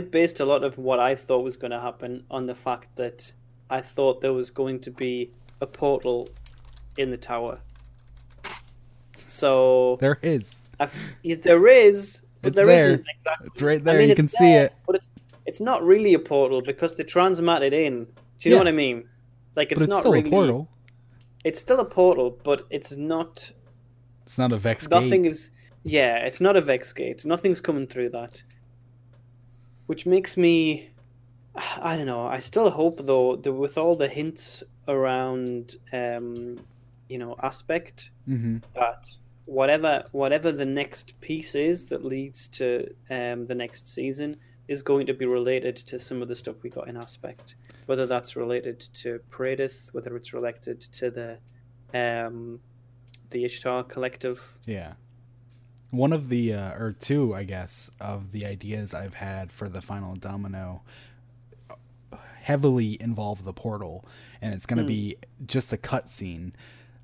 based a lot of what I thought was going to happen on the fact that I thought there was going to be a portal in the tower. So there is. There isn't exactly. It's right there. I mean, you can see it. But it's not really a portal because they transmat it in. Do you know what I mean? Like, it's not still really a portal. It's still a portal, but it's not. It's not a Vex gate. Nothing is. Yeah, it's not a Vex gate. Nothing's coming through that. Which makes me, I don't know. I still hope, though, that with all the hints around, aspect, that whatever the next piece is that leads to the next season is going to be related to some of the stuff we got in aspect. Whether that's related to Praedyth, whether it's related to the Ishtar Collective. Yeah. One of the, or two, I guess, of the ideas I've had for the final domino heavily involve the portal, and it's going to be just a cutscene.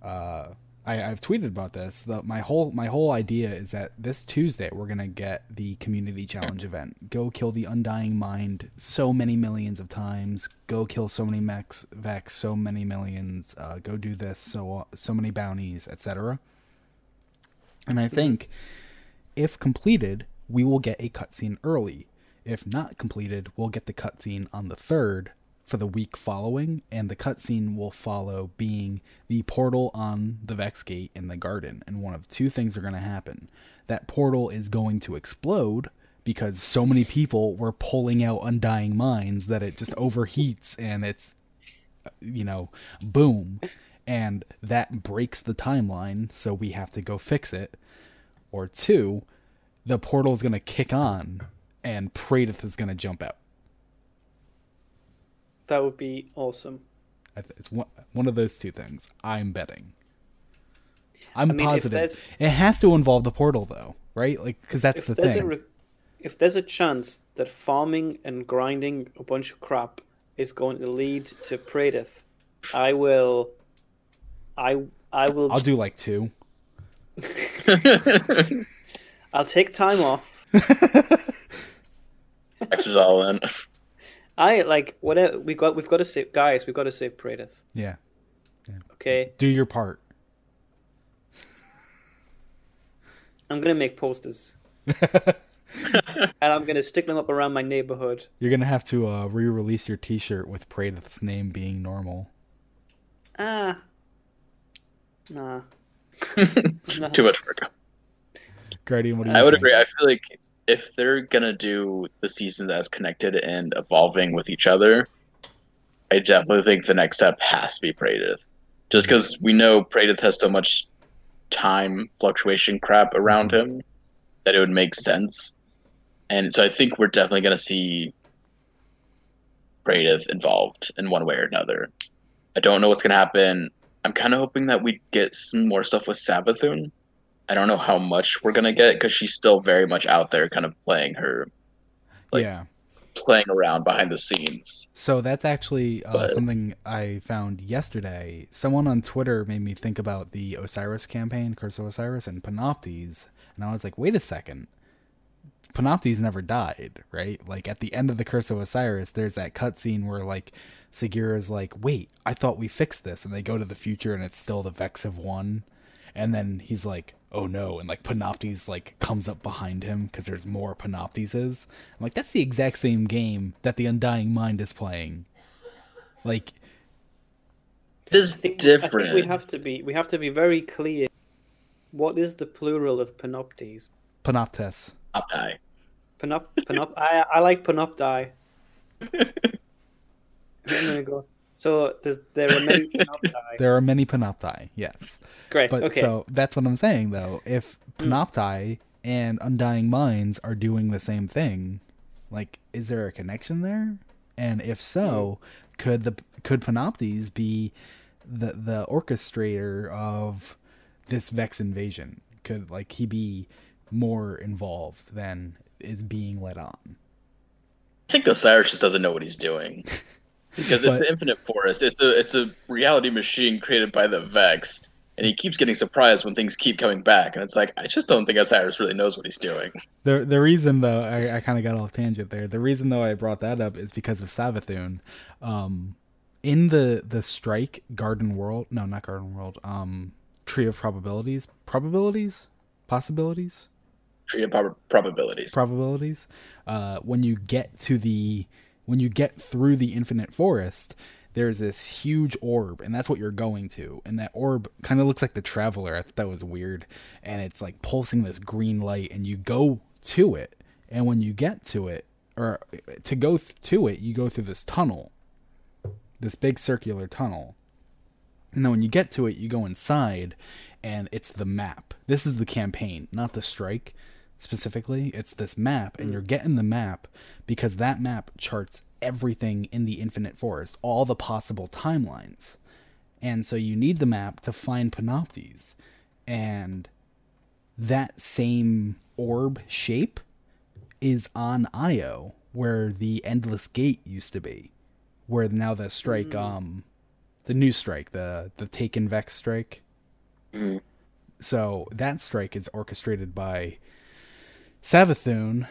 I've tweeted about this. My whole idea is that this Tuesday we're going to get the community challenge event. Go kill the Undying Mind so many millions of times. Go kill so many mechs, Vex so many millions. Go do this so many bounties, etc. And I think if completed, we will get a cutscene early. If not completed, we'll get the cutscene on the 3rd for the week following, and the cutscene will follow being the portal on the Vex Gate in the garden. And one of two things are going to happen. That portal is going to explode because so many people were pulling out Undying Minds that it just overheats and it's, boom. And that breaks the timeline, so we have to go fix it. Or two, the portal is going to kick on, and Praedyth is going to jump out. That would be awesome. It's one of those two things, I'm betting. I mean, positive. It has to involve the portal, though, right? Like, because that's the thing. If there's a chance that farming and grinding a bunch of crap is going to lead to Praedyth, I'll do like 2. I'll take time off. Exercise all in. Whatever we've got to save, guys. We've got to save Praedyth. Yeah. Okay. Do your part. I'm gonna make posters, and I'm gonna stick them up around my neighborhood. You're gonna have to re-release your T-shirt with Praedyth's name being normal. Nah. Too much work. Guardian, what do you think? I would agree. I feel like if they're going to do the seasons as connected and evolving with each other, I definitely think the next step has to be Praedyth. Just because we know Praedyth has so much time fluctuation crap around him that it would make sense. And so I think we're definitely going to see Praedyth involved in one way or another. I don't know what's going to happen. I'm kind of hoping that we get some more stuff with Savathûn. I don't know how much we're going to get because she's still very much out there kind of playing her, playing around behind the scenes. So that's actually something I found yesterday. Someone on Twitter made me think about the Osiris campaign, Curse of Osiris, and Panoptes. And I was like, wait a second. Panoptes never died, right? Like, at the end of the Curse of Osiris, there's that cutscene where, Sagira's like, wait, I thought we fixed this. And they go to the future, and it's still the Vex of One. And then he's like, oh, no. And, Panoptes, comes up behind him because there's more Panopteses. I'm like, that's the exact same game that the Undying Mind is playing. It is different. I think we have to be very clear. What is the plural of Panoptes? Panoptes. Panopti. I like Panopti. I'm gonna go. So there are many Panopti, yes. Great. But okay. So that's what I'm saying, though. If Panopti and Undying Minds are doing the same thing, like, is there a connection there? And if so, could Panoptes be the orchestrator of this Vex invasion? Could, like, he be more involved than is being let on? I think Osiris just doesn't know what he's doing. Because it's the Infinite Forest. It's a reality machine created by the Vex, and he keeps getting surprised when things keep coming back. And it's like, I just don't think Osiris really knows what he's doing. The reason, though, I kind of got off tangent there. The reason, though, I brought that up is because of Savathûn. In the Strike Garden World, no, not Garden World. Tree of Probabilities, possibilities. Tree of probabilities. When you get through the Infinite Forest, there's this huge orb, and that's what you're going to. And that orb kind of looks like the Traveler. I thought that was weird. And it's like pulsing this green light, and you go to it. And when you get to it, or to go to it, you go through this tunnel, this big circular tunnel. And then when you get to it, you go inside, and it's the map. This is the campaign, not the strike. Specifically, it's this map, and you're getting the map because that map charts everything in the Infinite Forest, all the possible timelines. And so you need the map to find Panoptes. And that same orb shape is on Io, where the Endless Gate used to be, where now the strike, the new strike, the Taken Vex strike. Mm. So that strike is orchestrated by Savathûn,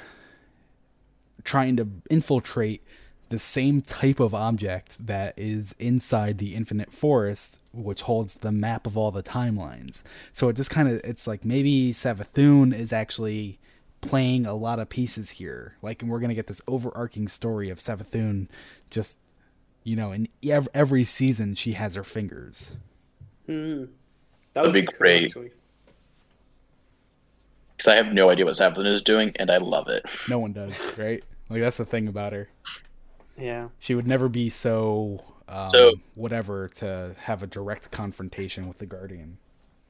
trying to infiltrate the same type of object that is inside the Infinite Forest, which holds the map of all the timelines. So it just kind of, it's like maybe Savathûn is actually playing a lot of pieces here. Like, and we're going to get this overarching story of Savathûn just, you know, in every season she has her fingers. Mm. That'd be great. Actually. I have no idea what Savathûn is doing, and I love it. No one does, right? Like, that's the thing about her. Yeah. She would never be so whatever to have a direct confrontation with the Guardian.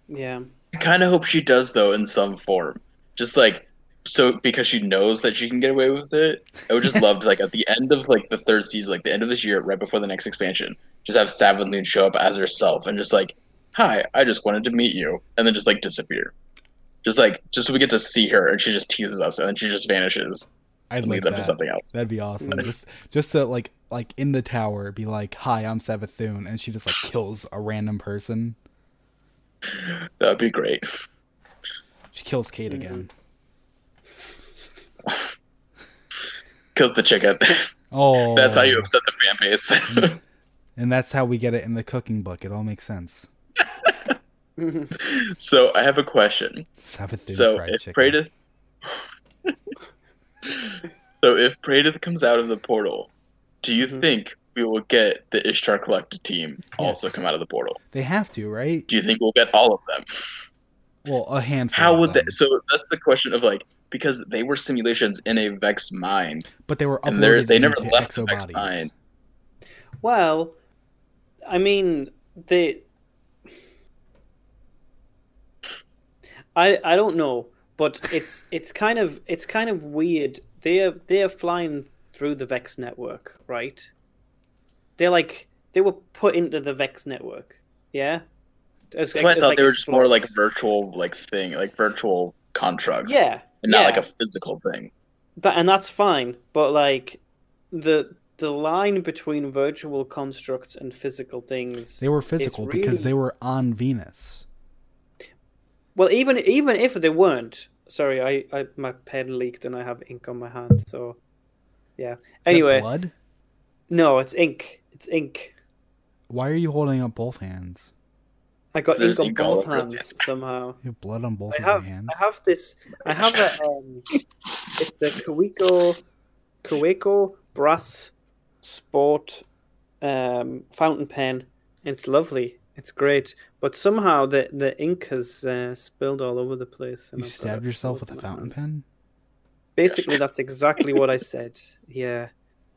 Yeah. I kind of hope she does, though, in some form. Just, like, so because she knows that she can get away with it. I would just love, like, at the end of, like, the third season, like, the end of this year, right before the next expansion, just have Savathûn show up as herself and just, like, hi, I just wanted to meet you, and then just, like, disappear. Just so we get to see her, and she just teases us, and then she just vanishes. I'd leads up to something else. That'd be awesome. Just to like in the tower, be like, "Hi, I'm Savathûn," and she just like kills a random person. That'd be great. She kills Kate again. Kills the chicken. Oh, that's how you upset the fan base. And that's how we get it in the cooking book. It all makes sense. So I have a question. So if Praedyth comes out of the portal, do you think we will get the Ishtar Collective team also come out of the portal? They have to, right? Do you think we'll get all of them? Well, a handful. How would that? So that's the question of like, because they were simulations in a Vex mind, but they were uploaded. They never left the Vex mind. Well, I mean they. I don't know, but it's kind of weird. They're flying through the Vex network, right? They were put into the Vex network, yeah. I thought they were just more like virtual like thing, like virtual constructs, yeah, and not like a physical thing. And that's fine, but like the line between virtual constructs and physical things, they were physical because they were on Venus. Well, even if they weren't, sorry, I my pen leaked and I have ink on my hand, so yeah. Is anyway, that blood? No, it's ink. It's ink. Why are you holding up both hands? I got ink on both hands somehow. You have blood on both of your hands. I have a it's the Kaweco Brass Sport fountain pen. It's lovely. It's great, but somehow the ink has spilled all over the place. And you stabbed yourself with a fountain pen? Basically, that's exactly what I said. Yeah.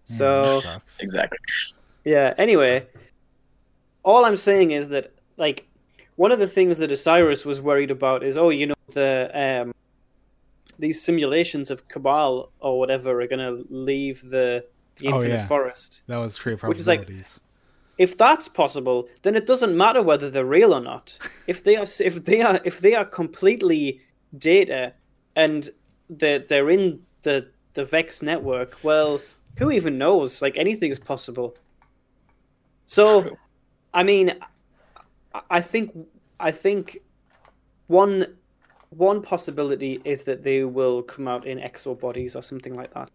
So exactly. Yeah. Anyway, all I'm saying is that, like, one of the things that Osiris was worried about is, oh, you know, the these simulations of Cabal or whatever are gonna leave the Infinite Forest. That was true. Which is like, if that's possible, then it doesn't matter whether they're real or not. If they are completely data and they're in the Vex network, well, who even knows? Like, anything's possible. So, I mean, I think one possibility is that they will come out in exo bodies or something like that.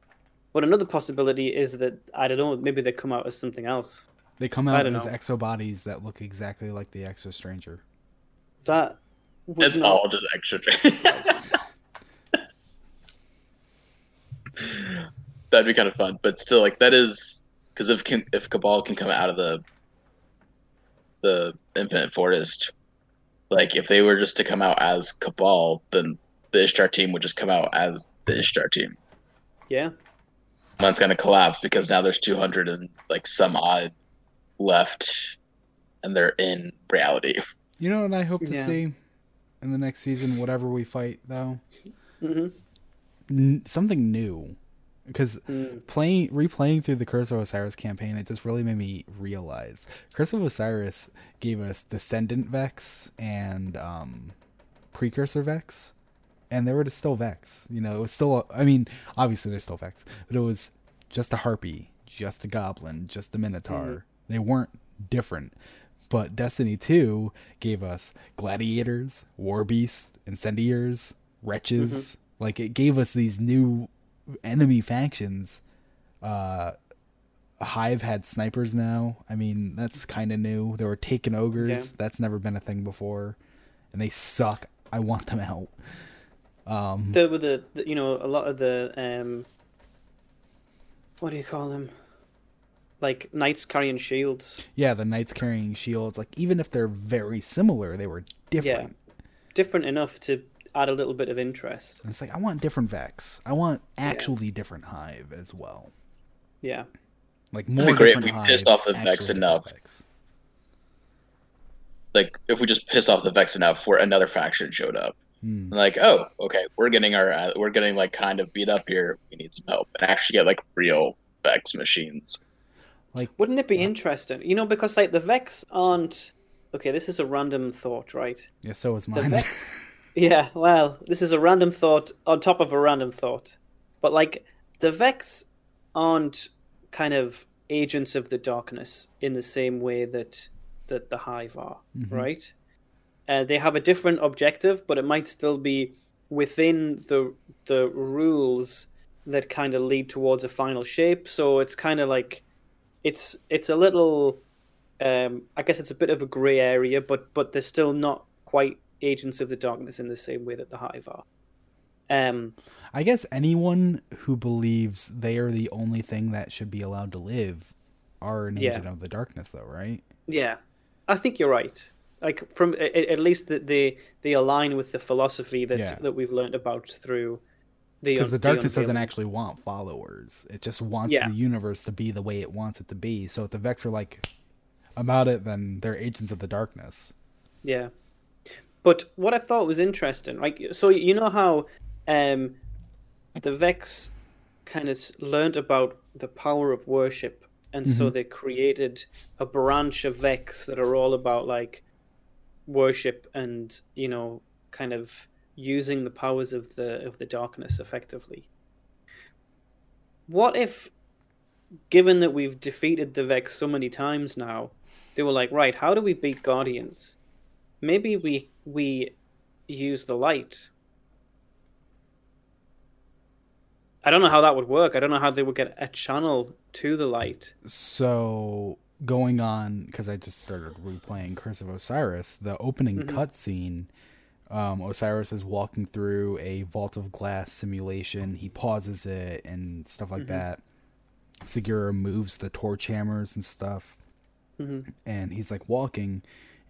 But another possibility is that, I don't know, maybe they come out as something else. They come out as exo bodies that look exactly like the Exo Stranger. It's all just Exo Stranger. That'd be kind of fun, but still, like, that is because if Cabal can come out of the Infinite Forest, like, if they were just to come out as Cabal, then the Ishtar team would just come out as the Ishtar team. Yeah, and that's gonna collapse because now there's 200 and like some odd left, and they're in reality. You know what I hope to see in the next season, whatever we fight, though, something new. Because replaying through the Curse of Osiris campaign, it just really made me realize Curse of Osiris gave us Descendant Vex and Precursor Vex, and there were just still Vex. You know, it was still, I mean, obviously there's still Vex, but it was just a Harpy, just a Goblin, just a Minotaur. They weren't different. But Destiny 2 gave us Gladiators, War Beasts, Incendiaries, Wretches. Like, it gave us these new enemy factions. Hive had snipers now. I mean, that's kind of new. There were Taken Ogres. That's never been a thing before, and they suck. I want them out. There were the you know, a lot of the what do you call them, like, knights carrying shields. Yeah, the knights carrying shields. Like, even if they're very similar, they were different. Yeah, different enough to add a little bit of interest. And it's like, I want different Vex. I want actually different Hive as well. Yeah, like, more. That'd be great if we pissed off the Vex enough. Like, if we just pissed off the Vex enough, where another faction showed up, like, oh, okay, we're getting like kind of beat up here. We need some help, and actually get like real Vex machines. Like, wouldn't it be interesting? You know, because like the Vex aren't. Okay, this is a random thought, right? Yeah, so is mine. The Vex. Yeah, well, this is a random thought on top of a random thought. But, like, the Vex aren't kind of agents of the darkness in the same way that the Hive are, right? They have a different objective, but it might still be within the rules that kind of lead towards a final shape. So it's kind of like, it's a little, I guess it's a bit of a gray area, but they're still not quite agents of the darkness in the same way that the Hive are. I guess anyone who believes they are the only thing that should be allowed to live are an agent of the darkness, though, right? Yeah, I think you're right. Like, from at least that they align with the philosophy that we've learned about through the, because the darkness doesn't actually want followers. It just wants the universe to be the way it wants it to be. So if the Vex are like about it, then they're agents of the darkness. Yeah. But what I thought was interesting, like, so you know how the Vex kind of learned about the power of worship, and so they created a branch of Vex that are all about, like, worship and, you know, kind of using the powers of the darkness effectively. What if, given that we've defeated the Vex so many times now, they were like, right, how do we beat Guardians? Maybe we use the light. I don't know how that would work. I don't know how they would get a channel to the light. So, going on, because I just started replaying Curse of Osiris, the opening cutscene, Osiris is walking through a vault of glass simulation. He pauses it and stuff like that. Sagira moves the torch hammers and stuff. And he's, like, walking,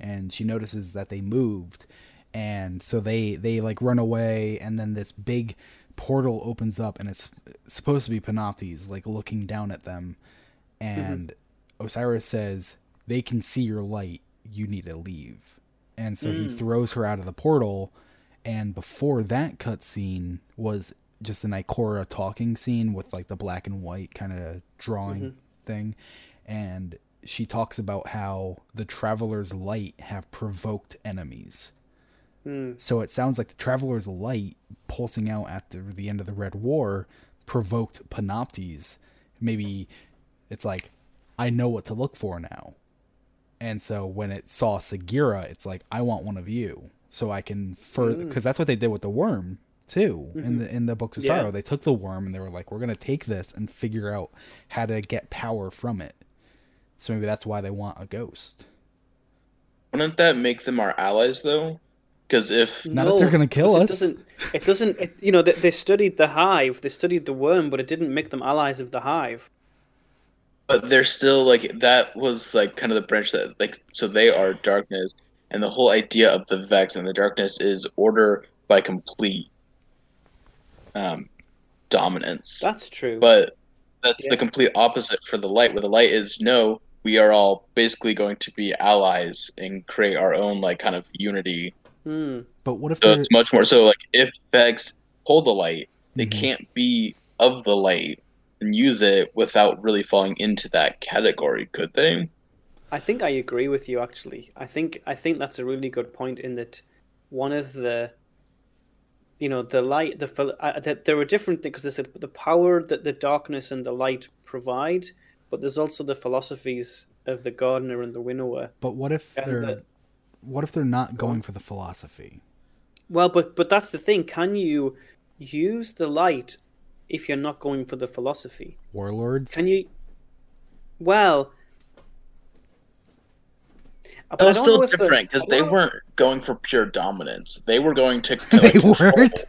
and she notices that they moved, and so they like run away, and then this big portal opens up, and it's supposed to be Panoptes, like, looking down at them. And Osiris says, they can see your light. You need to leave. And so he throws her out of the portal. And before that cutscene was just an Ikora talking scene with, like, the black and white kind of drawing thing. And she talks about how the Traveler's light have provoked enemies. So it sounds like the Traveler's light pulsing out after the end of the Red War provoked Panoptes. Maybe it's like, I know what to look for now. And so when it saw Sagira, it's like, I want one of you. So I can further... Because that's what they did with the worm, too, in the Books of Sorrow. They took the worm and they were like, we're going to take this and figure out how to get power from it. So maybe that's why they want a ghost. Wouldn't that make them our allies, though? Because if... Not if they're going to kill us. It doesn't... You know, they studied the hive, they studied the worm, but it didn't make them allies of the hive. But they're still, like... That was, like, kind of the branch that... like. So they are darkness... And the whole idea of the Vex and the darkness is order by complete dominance. That's true. But that's the complete opposite for the light, where the light is, no, we are all basically going to be allies and create our own, like, kind of unity. But what if it's much more so, like, if Vex hold the light, they can't be of the light and use it without really falling into that category, could they? I think I agree with you, actually. I think that's a really good point, in that one of the, you know, the light, that there are different things, because there's the power that the darkness and the light provide, but there's also the philosophies of the gardener and the winnower. But what if they're not going for the philosophy? Well, but that's the thing. Can you use the light if you're not going for the philosophy? Warlords? Can you? Well... But it's still different, because they weren't going for pure dominance. They were going to kill. They weren't?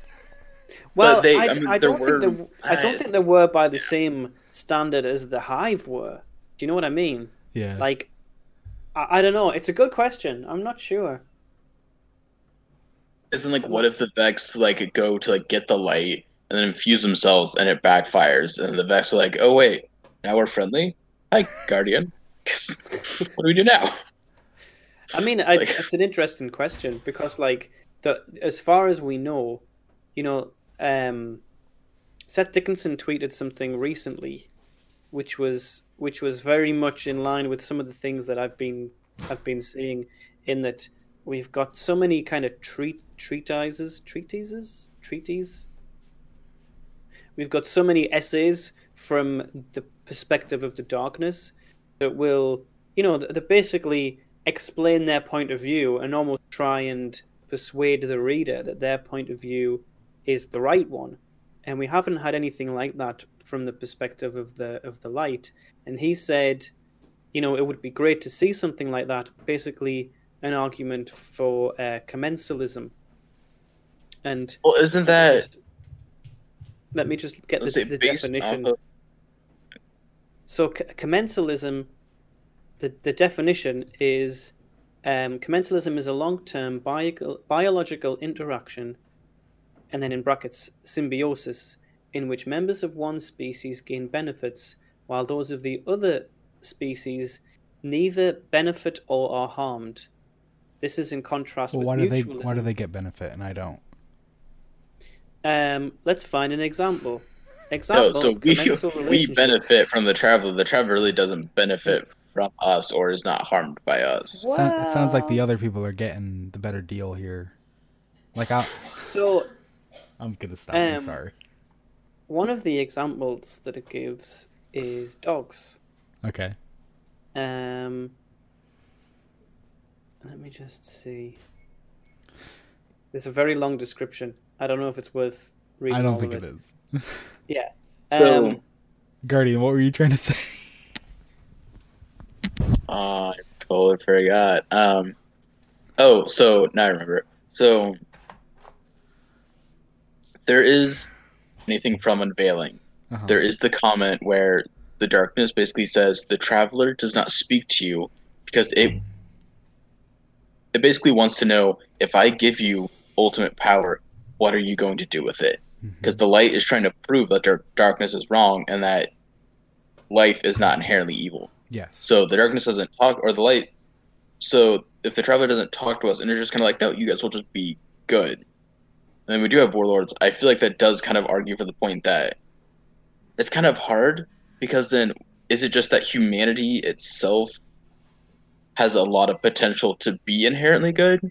Well, I don't think they were by the same standard as the Hive were. Do you know what I mean? Yeah. Like, I don't know. It's a good question. I'm not sure. Isn't, like, what if the Vex, like, go to, like, get the light and then infuse themselves and it backfires, and the Vex are like, oh, wait, now we're friendly? Hi, Guardian. What do we do now? I mean, it's an interesting question, because, like, as far as we know, you know, Seth Dickinson tweeted something recently, which was very much in line with some of the things that I've been seeing, in that we've got so many kind of treatises. We've got so many essays from the perspective of the darkness that will, you know, that basically explain their point of view and almost try and persuade the reader that their point of view is the right one. And we haven't had anything like that from the perspective of the light. And he said, you know, it would be great to see something like that, basically an argument for commensalism. And well, isn't that... let me just get the definition. So commensalism... The definition is, commensalism is a long-term biological interaction, and then in brackets, symbiosis, in which members of one species gain benefits, while those of the other species neither benefit or are harmed. This is in contrast with mutualism. Why do they get benefit and I don't? Let's find an example. So we benefit from the Traveler. The Traveler really doesn't benefit from us or is not harmed by us. Wow. It sounds like the other people are getting the better deal here. Like, I'm gonna stop. I'm sorry. One of the examples that it gives is dogs. Okay. Let me just see. There's a very long description. I don't know if it's worth reading. I don't think it is. Yeah. So, Guardian, what were you trying to say? I totally forgot. So now I remember. So there is anything from Unveiling. There is the comment where the darkness basically says the Traveler does not speak to you because it basically wants to know, if I give you ultimate power, what are you going to do with it? because the light is trying to prove that their darkness is wrong and that life is not inherently evil. Yes. So the darkness doesn't talk, or the light. So if the Traveler doesn't talk to us and they're just kind of like, no, you guys will just be good. And then we do have Warlords. I feel like that does kind of argue for the point that it's kind of hard, because then is it just that humanity itself has a lot of potential to be inherently good?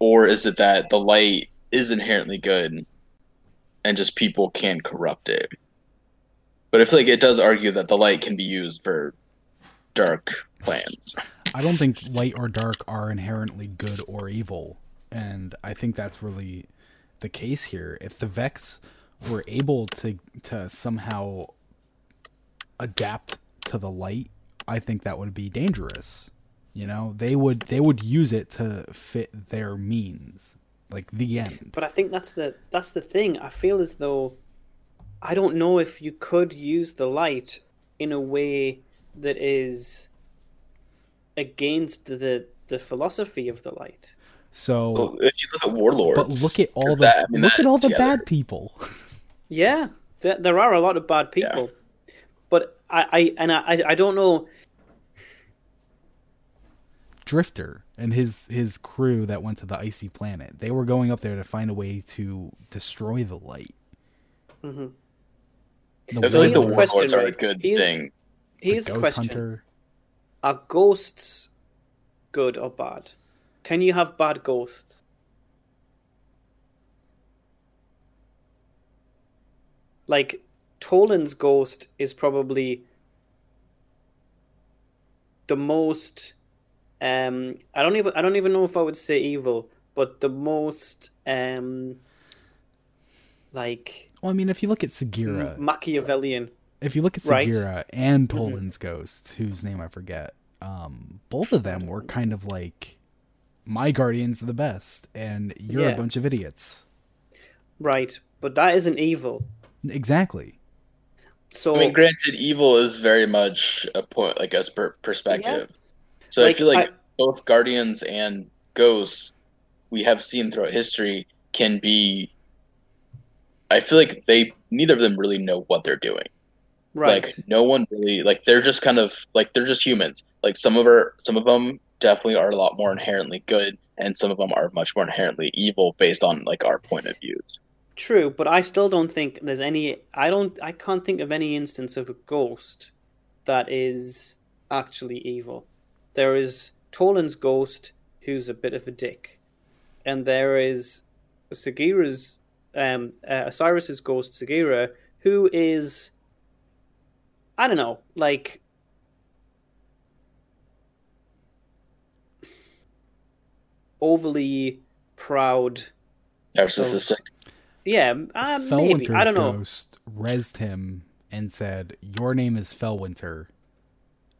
Or is it that the light is inherently good and just people can corrupt it? But I feel like it does argue that the light can be used for dark plans. I don't think light or dark are inherently good or evil. And I think that's really the case here. If the Vex were able to somehow adapt to the light, I think that would be dangerous. You know, they would use it to fit their means, like the end. But I think that's the thing. I feel as though, I don't know if you could use the light in a way that is against the philosophy of the light. So well, if you look at Warlords, but look at all the bad people. Yeah, there are a lot of bad people, yeah. But I don't know. Drifter and his crew that went to the icy planet, they were going up there to find a way to destroy the light. Mm-hmm. I feel like the Warlords are a good thing. Here's a question. Hunter. Are ghosts good or bad? Can you have bad ghosts? Like, Tolan's ghost is probably the most... I don't even know if I would say evil, but the most Well, I mean, if you look at Sagira, Machiavellian. If you look at Sagira, right? And Tolan's ghost, whose name I forget, both of them were kind of like, my guardian's the best, and you're a bunch of idiots. Right, but that isn't evil. Exactly. So I mean, granted, evil is very much a point, like a perspective. Yeah. So like, I feel like both guardians and ghosts we have seen throughout history can be, I feel like neither of them really know what they're doing. Right. Like no one really, like they're just kind of like, they're just humans. Like some of them definitely are a lot more inherently good, and some of them are much more inherently evil based on like our point of views. True. But I still don't think there's any, I can't think of any instance of a ghost that is actually evil. There is Tolan's ghost, who's a bit of a dick. And there is Sagira's, Osiris's ghost, Sagira, who is, I don't know, like... overly proud. Narcissistic. Maybe. I don't know. Ghost rezzed him and said, your name is Fellwinter.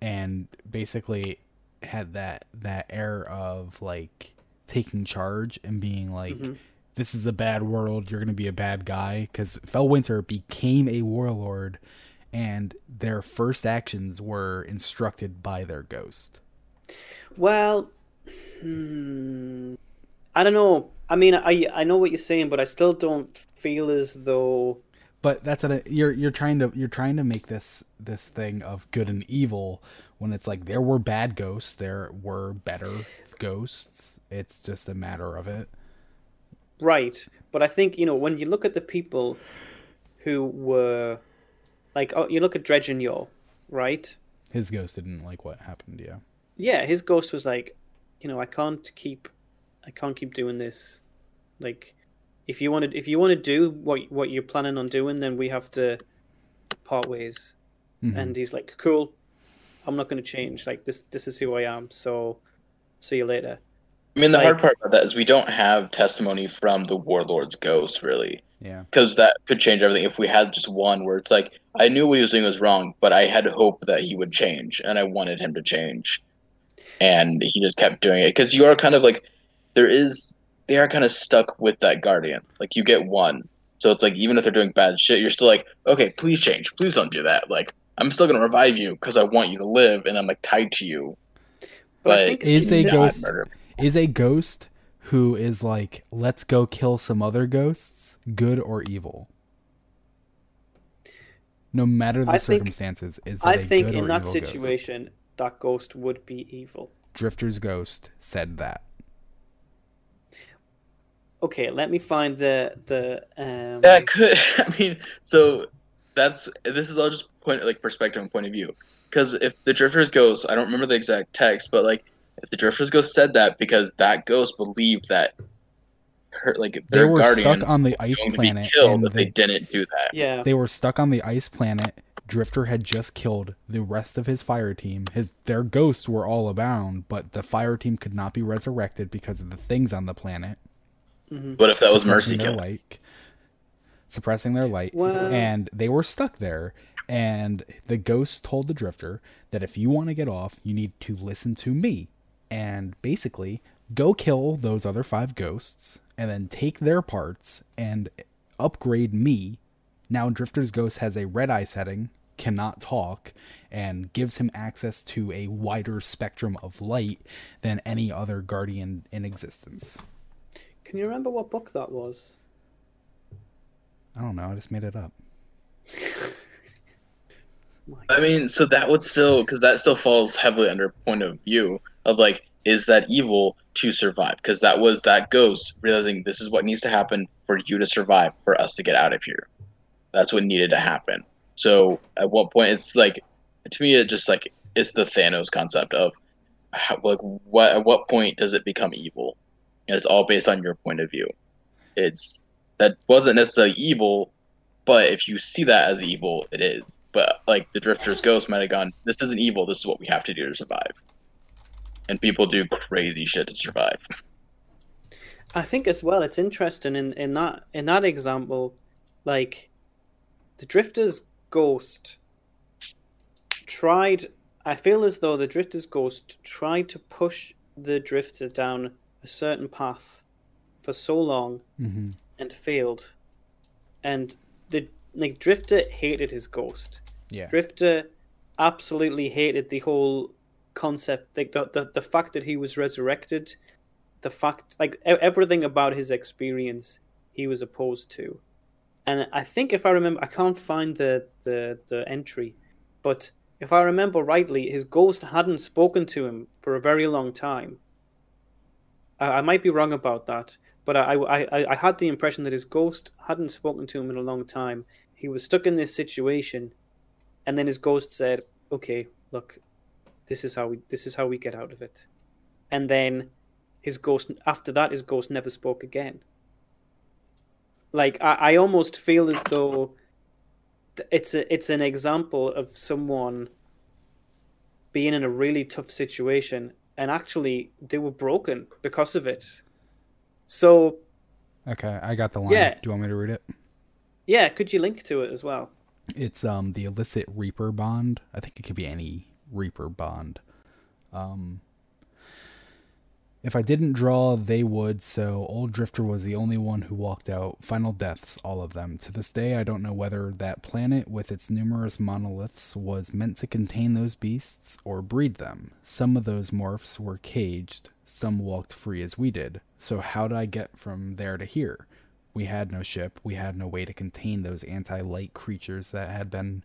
And basically... had that air of like taking charge and being like, this is a bad world, you're gonna be a bad guy, because Fellwinter became a warlord and their first actions were instructed by their ghost. I don't know, I mean, I know what you're saying, but I still don't feel as though, but that's you're trying to make this thing of good and evil when it's like there were bad ghosts, there were better ghosts. It's just a matter of it. Right. But I think, you know, when you look at the people who were like, oh, you look at Dredgen Yor, right? His ghost didn't like what happened. Yeah. Yeah. His ghost was like, you know, I can't keep doing this. Like, if you want to do what you're planning on doing, then we have to part ways. Mm-hmm. And he's like, cool, I'm not going to change. Like this is who I am. So see you later. I mean, the hard part about that is we don't have testimony from the warlord's ghost, really. Yeah. Because that could change everything. If we had just one where it's like, I knew what he was doing was wrong, but I had hope that he would change, and I wanted him to change, and he just kept doing it. Because you are kind of like, they are kind of stuck with that guardian. Like you get one. So it's like, even if they're doing bad shit, you're still like, okay, please change. Please don't do that. Like, I'm still going to revive you because I want you to live, and I'm like tied to you. But I think is a ghost who is like, let's go kill some other ghosts, good or evil. No matter the circumstances, is it a good or evil ghost? I think in that situation, that ghost would be evil. Drifter's ghost said that. Okay, let me find the that could. I mean, so this is all just point like perspective and point of view. Because if the Drifter's ghost, I don't remember the exact text, but like if the Drifter's ghost said that because that ghost believed that her, like their they were guardian stuck on the ice planet, and they didn't do that. Yeah, they were stuck on the ice planet. Drifter had just killed the rest of his fire team. Their ghosts were all abound, but the fire team could not be resurrected because of the things on the planet. Mm-hmm. What if that was mercy killing? Suppressing their light. What? And they were stuck there. And the ghost told the Drifter that if you want to get off, you need to listen to me. And basically, go kill those other 5 ghosts and then take their parts and upgrade me. Now Drifter's ghost has a red-eye setting, cannot talk, and gives him access to a wider spectrum of light than any other guardian in existence. Can you remember what book that was? I don't know. I just made it up. I mean, so that would still, because that still falls heavily under point of view of like, is that evil to survive? Because that was that ghost realizing this is what needs to happen for you to survive, for us to get out of here. That's what needed to happen. So at what point, it's like, to me, it just like, it's the Thanos concept of how, like, what at what point does it become evil? And it's all based on your point of view. It's that wasn't necessarily evil, but if you see that as evil, it is. But like the Drifter's ghost might have gone, this isn't evil. This is what we have to do to survive. And people do crazy shit to survive. I think as well, it's interesting in that example, like. The Drifter's ghost tried... I feel as though the Drifter's ghost tried to push the Drifter down a certain path for so long and failed. And the Drifter hated his ghost. Yeah. Drifter absolutely hated the whole concept. Like the fact that he was resurrected, the fact... Like everything about his experience he was opposed to. And I think if I remember, I can't find the entry, but if I remember rightly, his ghost hadn't spoken to him for a very long time. I might be wrong about that, but I had the impression that his ghost hadn't spoken to him in a long time. He was stuck in this situation, and then his ghost said, "Okay, look, this is how we get out of it." And then his ghost, after that, his ghost never spoke again. Like, I almost feel as though it's an example of someone being in a really tough situation, and actually they were broken because of it. So... Okay, I got the line. Yeah. Do you want me to read it? Yeah, could you link to it as well? It's the illicit Reaper bond. I think it could be any Reaper bond. If I didn't draw, they would, so old Drifter was the only one who walked out. Final deaths, all of them. To this day, I don't know whether that planet with its numerous monoliths was meant to contain those beasts or breed them. Some of those morphs were caged, some walked free as we did. So how did I get from there to here? We had no ship, we had no way to contain those anti-light creatures that had been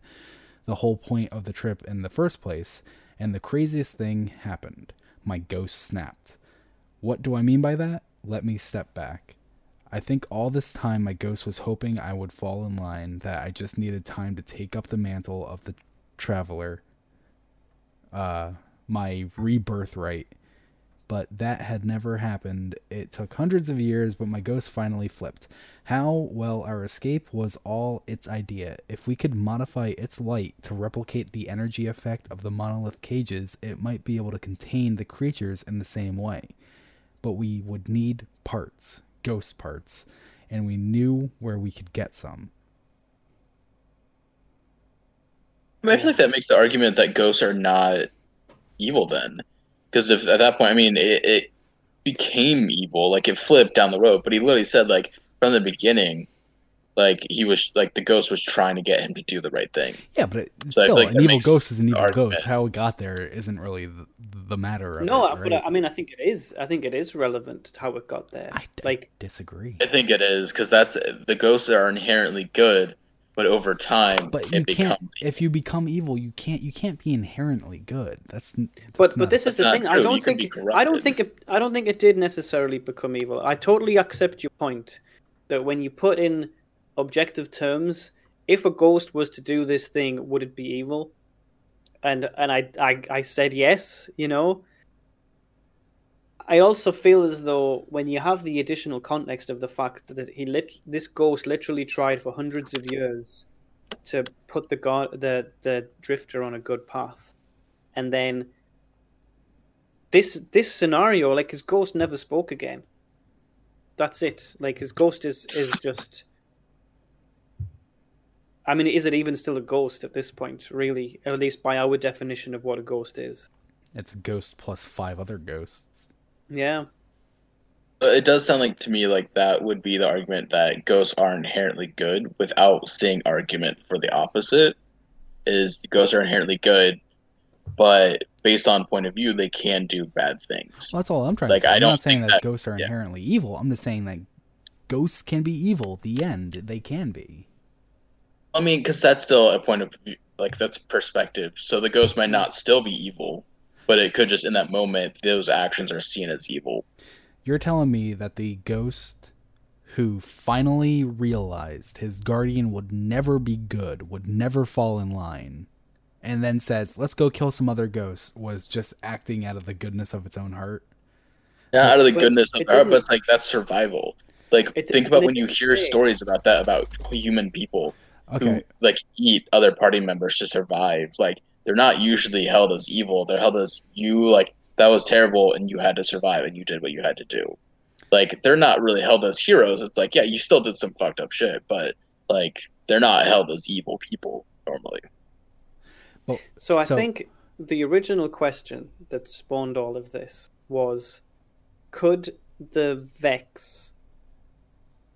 the whole point of the trip in the first place, and the craziest thing happened. My ghost snapped. What do I mean by that? Let me step back. I think all this time my ghost was hoping I would fall in line, that I just needed time to take up the mantle of the Traveler, my rebirth right. But that had never happened. It took hundreds of years, but my ghost finally flipped. How? Well, our escape was all its idea. If we could modify its light to replicate the energy effect of the monolith cages, it might be able to contain the creatures in the same way. But we would need parts, ghost parts, and we knew where we could get some. I feel like that makes the argument that ghosts are not evil then. Because if at that point, I mean, it became evil. Like, it flipped down the road, but he literally said, like, from the beginning, Like, he was, like, the ghost was trying to get him to do the right thing. Yeah, but still, an evil ghost is an evil ghost. How it got there isn't really the matter of it, right? But I mean, I think it is. I think it is relevant to how it got there. I disagree. I think it is, because the ghosts are inherently good, but over time, if you become evil, you can't be inherently good. But this is the thing. I don't think it did necessarily become evil. I totally accept your point that when you put in objective terms, if a ghost was to do this thing, would it be evil? And I said yes, you know. I also feel as though when you have the additional context of the fact that this ghost literally tried for hundreds of years to put the drifter on a good path, and then this scenario, like, his ghost never spoke again. That's it. Like, his ghost is just... I mean, is it even still a ghost at this point, really? At least by our definition of what a ghost is. It's a ghost plus 5 other ghosts. Yeah. It does sound like, to me, like that would be the argument that ghosts are inherently good without seeing argument for the opposite, is ghosts are inherently good, but based on point of view, they can do bad things. Well, that's all I'm trying to say. I'm not saying that ghosts are inherently evil. I'm just saying that ghosts can be evil. The end. They can be. I mean, because that's still a point of view, like, that's perspective. So the ghost might not still be evil, but it could just, in that moment, those actions are seen as evil. You're telling me that the ghost who finally realized his guardian would never be good, would never fall in line, and then says, let's go kill some other ghosts, was just acting out of the goodness of its own heart? Yeah, out of the goodness of its heart, but it's like, that's survival. Like, think about when you hear stories about that, about human people. Okay. Who, like, eat other party members to survive. Like, they're not usually held as evil. They're held as, you, like, that was terrible and you had to survive and you did what you had to do. Like, they're not really held as heroes. It's like, yeah, you still did some fucked up shit, but, like, they're not held as evil people normally. Well, so I think the original question that spawned all of this was, could the Vex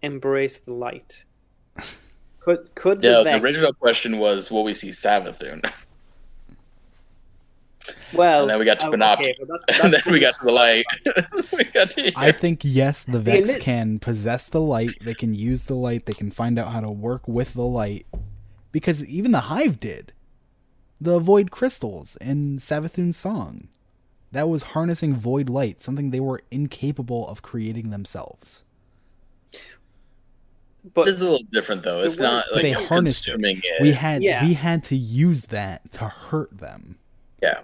embrace the light? Could the Vex... the original question was, will we see Savathûn? Well, and then we got to Panoptes, okay, and then we got to the light. I think yes, the Vex can possess the light. They can use the light. They can find out how to work with the light, because even the Hive did. The void crystals in Savathun's song, that was harnessing void light, something they were incapable of creating themselves. But it's a little different, though. It's not like they harnessed it. We had to use that to hurt them. Yeah,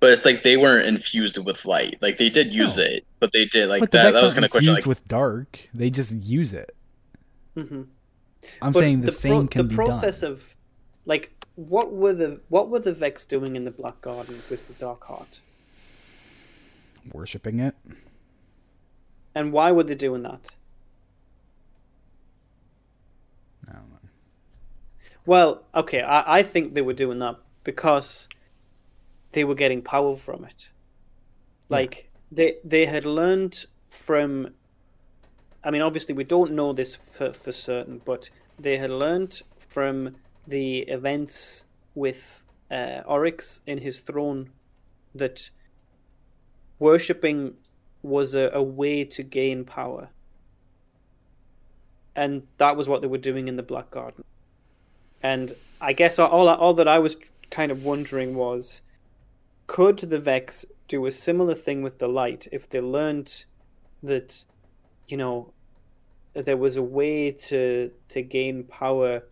but it's like they weren't infused with light. Like, they did use it, but they did, like, but that. That was kind of question. Like, with dark, they just use it. Mm-hmm. I'm saying the same can be done. The process of, like, what were the Vex doing in the Black Garden with the Dark Heart? Worshipping it. And why were they doing that? I don't know. Well, okay, I think they were doing that because they were getting power from it. Like, they had learned from... I mean, obviously, we don't know this for certain, but they had learned from the events with Oryx in his throne that worshipping was a way to gain power. And that was what they were doing in the Black Garden. And I guess all that I was kind of wondering was, could the Vex do a similar thing with the light if they learned that, you know, there was a way to gain power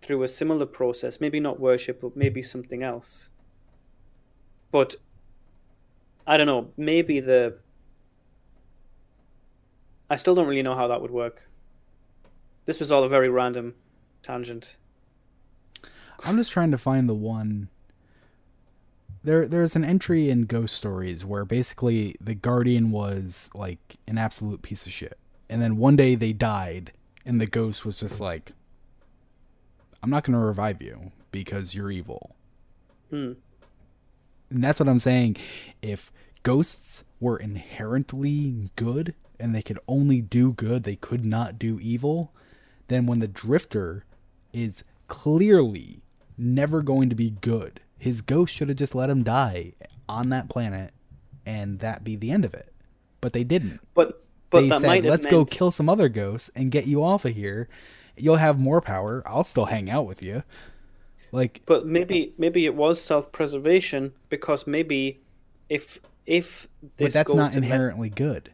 through a similar process? Maybe not worship, but maybe something else. But, I don't know, maybe I still don't really know how that would work. This was all a very random tangent. I'm just trying to find the one. There's an entry in Ghost Stories where basically the Guardian was like an absolute piece of shit. And then one day they died and the ghost was just like, I'm not going to revive you because you're evil. Hmm. And that's what I'm saying. If ghosts were inherently good and they could only do good, they could not do evil... than when the Drifter is clearly never going to be good. His ghost should have just let him die on that planet and that be the end of it. But they didn't. But they said, let's go kill some other ghosts and get you off of here. You'll have more power. I'll still hang out with you. Like, but maybe it was self-preservation, because maybe if this, but that's not inherently good.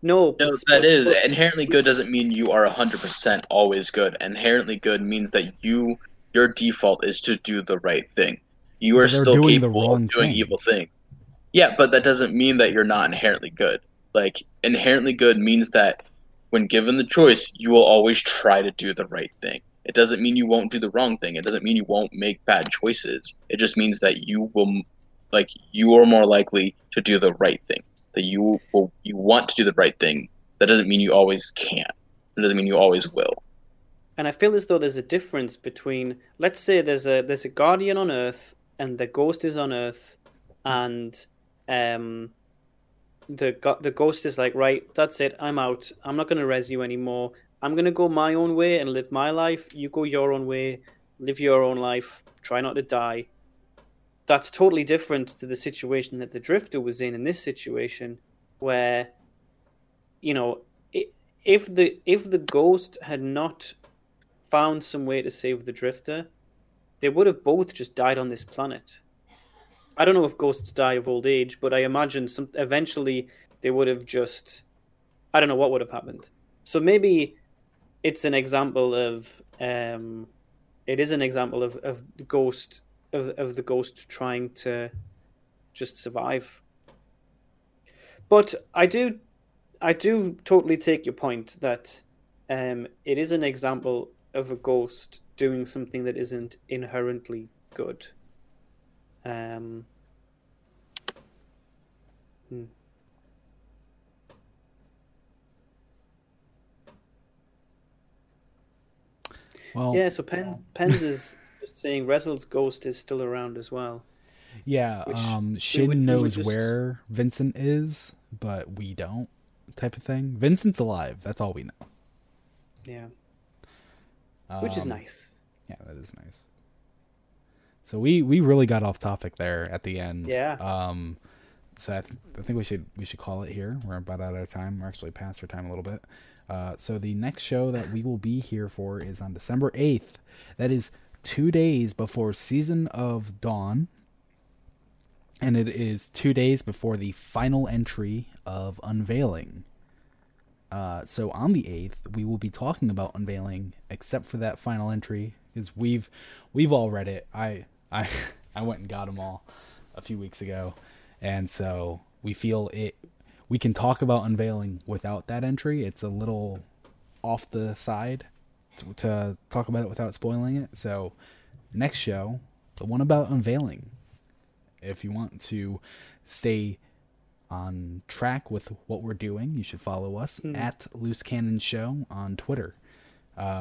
No, inherently good doesn't mean you are 100% always good. Inherently good means that your default is to do the right thing. You are still capable of doing evil things. Yeah, but that doesn't mean that you're not inherently good. Like, inherently good means that when given the choice, you will always try to do the right thing. It doesn't mean you won't do the wrong thing. It doesn't mean you won't make bad choices. It just means that you will, like, you are more likely to do the right thing. That you want to do the right thing. That doesn't mean you always can. It doesn't mean you always will. And I feel as though there's a difference between, let's say there's a guardian on Earth and the ghost is on Earth, and the ghost is like, right, that's it, I'm out. I'm not going to res you anymore. I'm going to go my own way and live my life. You go your own way, live your own life, try not to die. That's totally different to the situation that the Drifter was in this situation, where, you know, if the ghost had not found some way to save the Drifter, they would have both just died on this planet. I don't know if ghosts die of old age, but I imagine eventually they would have just... I don't know what would have happened. So maybe... it's an example of, the ghost trying to just survive. But I do totally take your point that it is an example of a ghost doing something that isn't inherently good. Well, yeah, so Pens is just saying Rezel's ghost is still around as well. Yeah, Shin knows where Vincent is, but we don't, type of thing. Vincent's alive, that's all we know. Yeah. Which is nice. Yeah, that is nice. So we really got off topic there at the end. Yeah. So I think we should call it here. We're about out of time. We're actually past our time a little bit. So the next show that we will be here for is on December 8th. That is 2 days before Season of Dawn. And it is 2 days before the final entry of Unveiling. So on the 8th, we will be talking about Unveiling, except for that final entry, because we've all read it. I went and got them all a few weeks ago. And so we feel it... we can talk about Unveiling without that entry. It's a little off the side to talk about it without spoiling it. So next show, the one about Unveiling. If you want to stay on track with what we're doing, you should follow us at Loose Cannon Show on Twitter.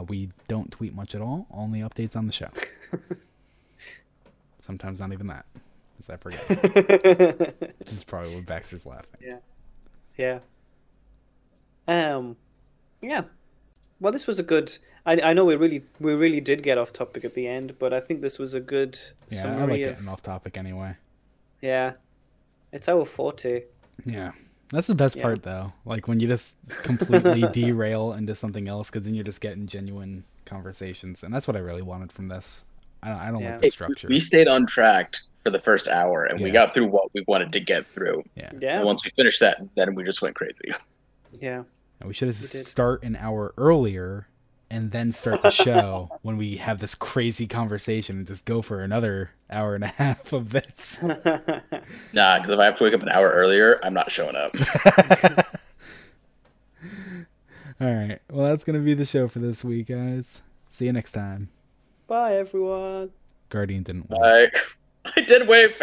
We don't tweet much at all. Only updates on the show. Sometimes not even that, because I forget. This is probably what Baxter's laughing. Yeah. Yeah. Yeah. Well, this was a good... I know we really did get off topic at the end, but I think this was a good summary. I like getting off topic anyway. Yeah. It's our forte. Yeah. That's the best part, though. Like, when you just completely derail into something else, because then you're just getting genuine conversations. And that's what I really wanted from this. I don't like the structure. We stayed on track for the first hour, and we got through what we wanted to get through. Yeah. And once we finished that, then we just went crazy. Yeah. And we should start an hour earlier and then start the show when we have this crazy conversation and just go for another hour and a half of this. Nah, because if I have to wake up an hour earlier, I'm not showing up. All right. Well, that's going to be the show for this week, guys. See you next time. Bye, everyone. Guardian didn't wait. Bye. I did wave.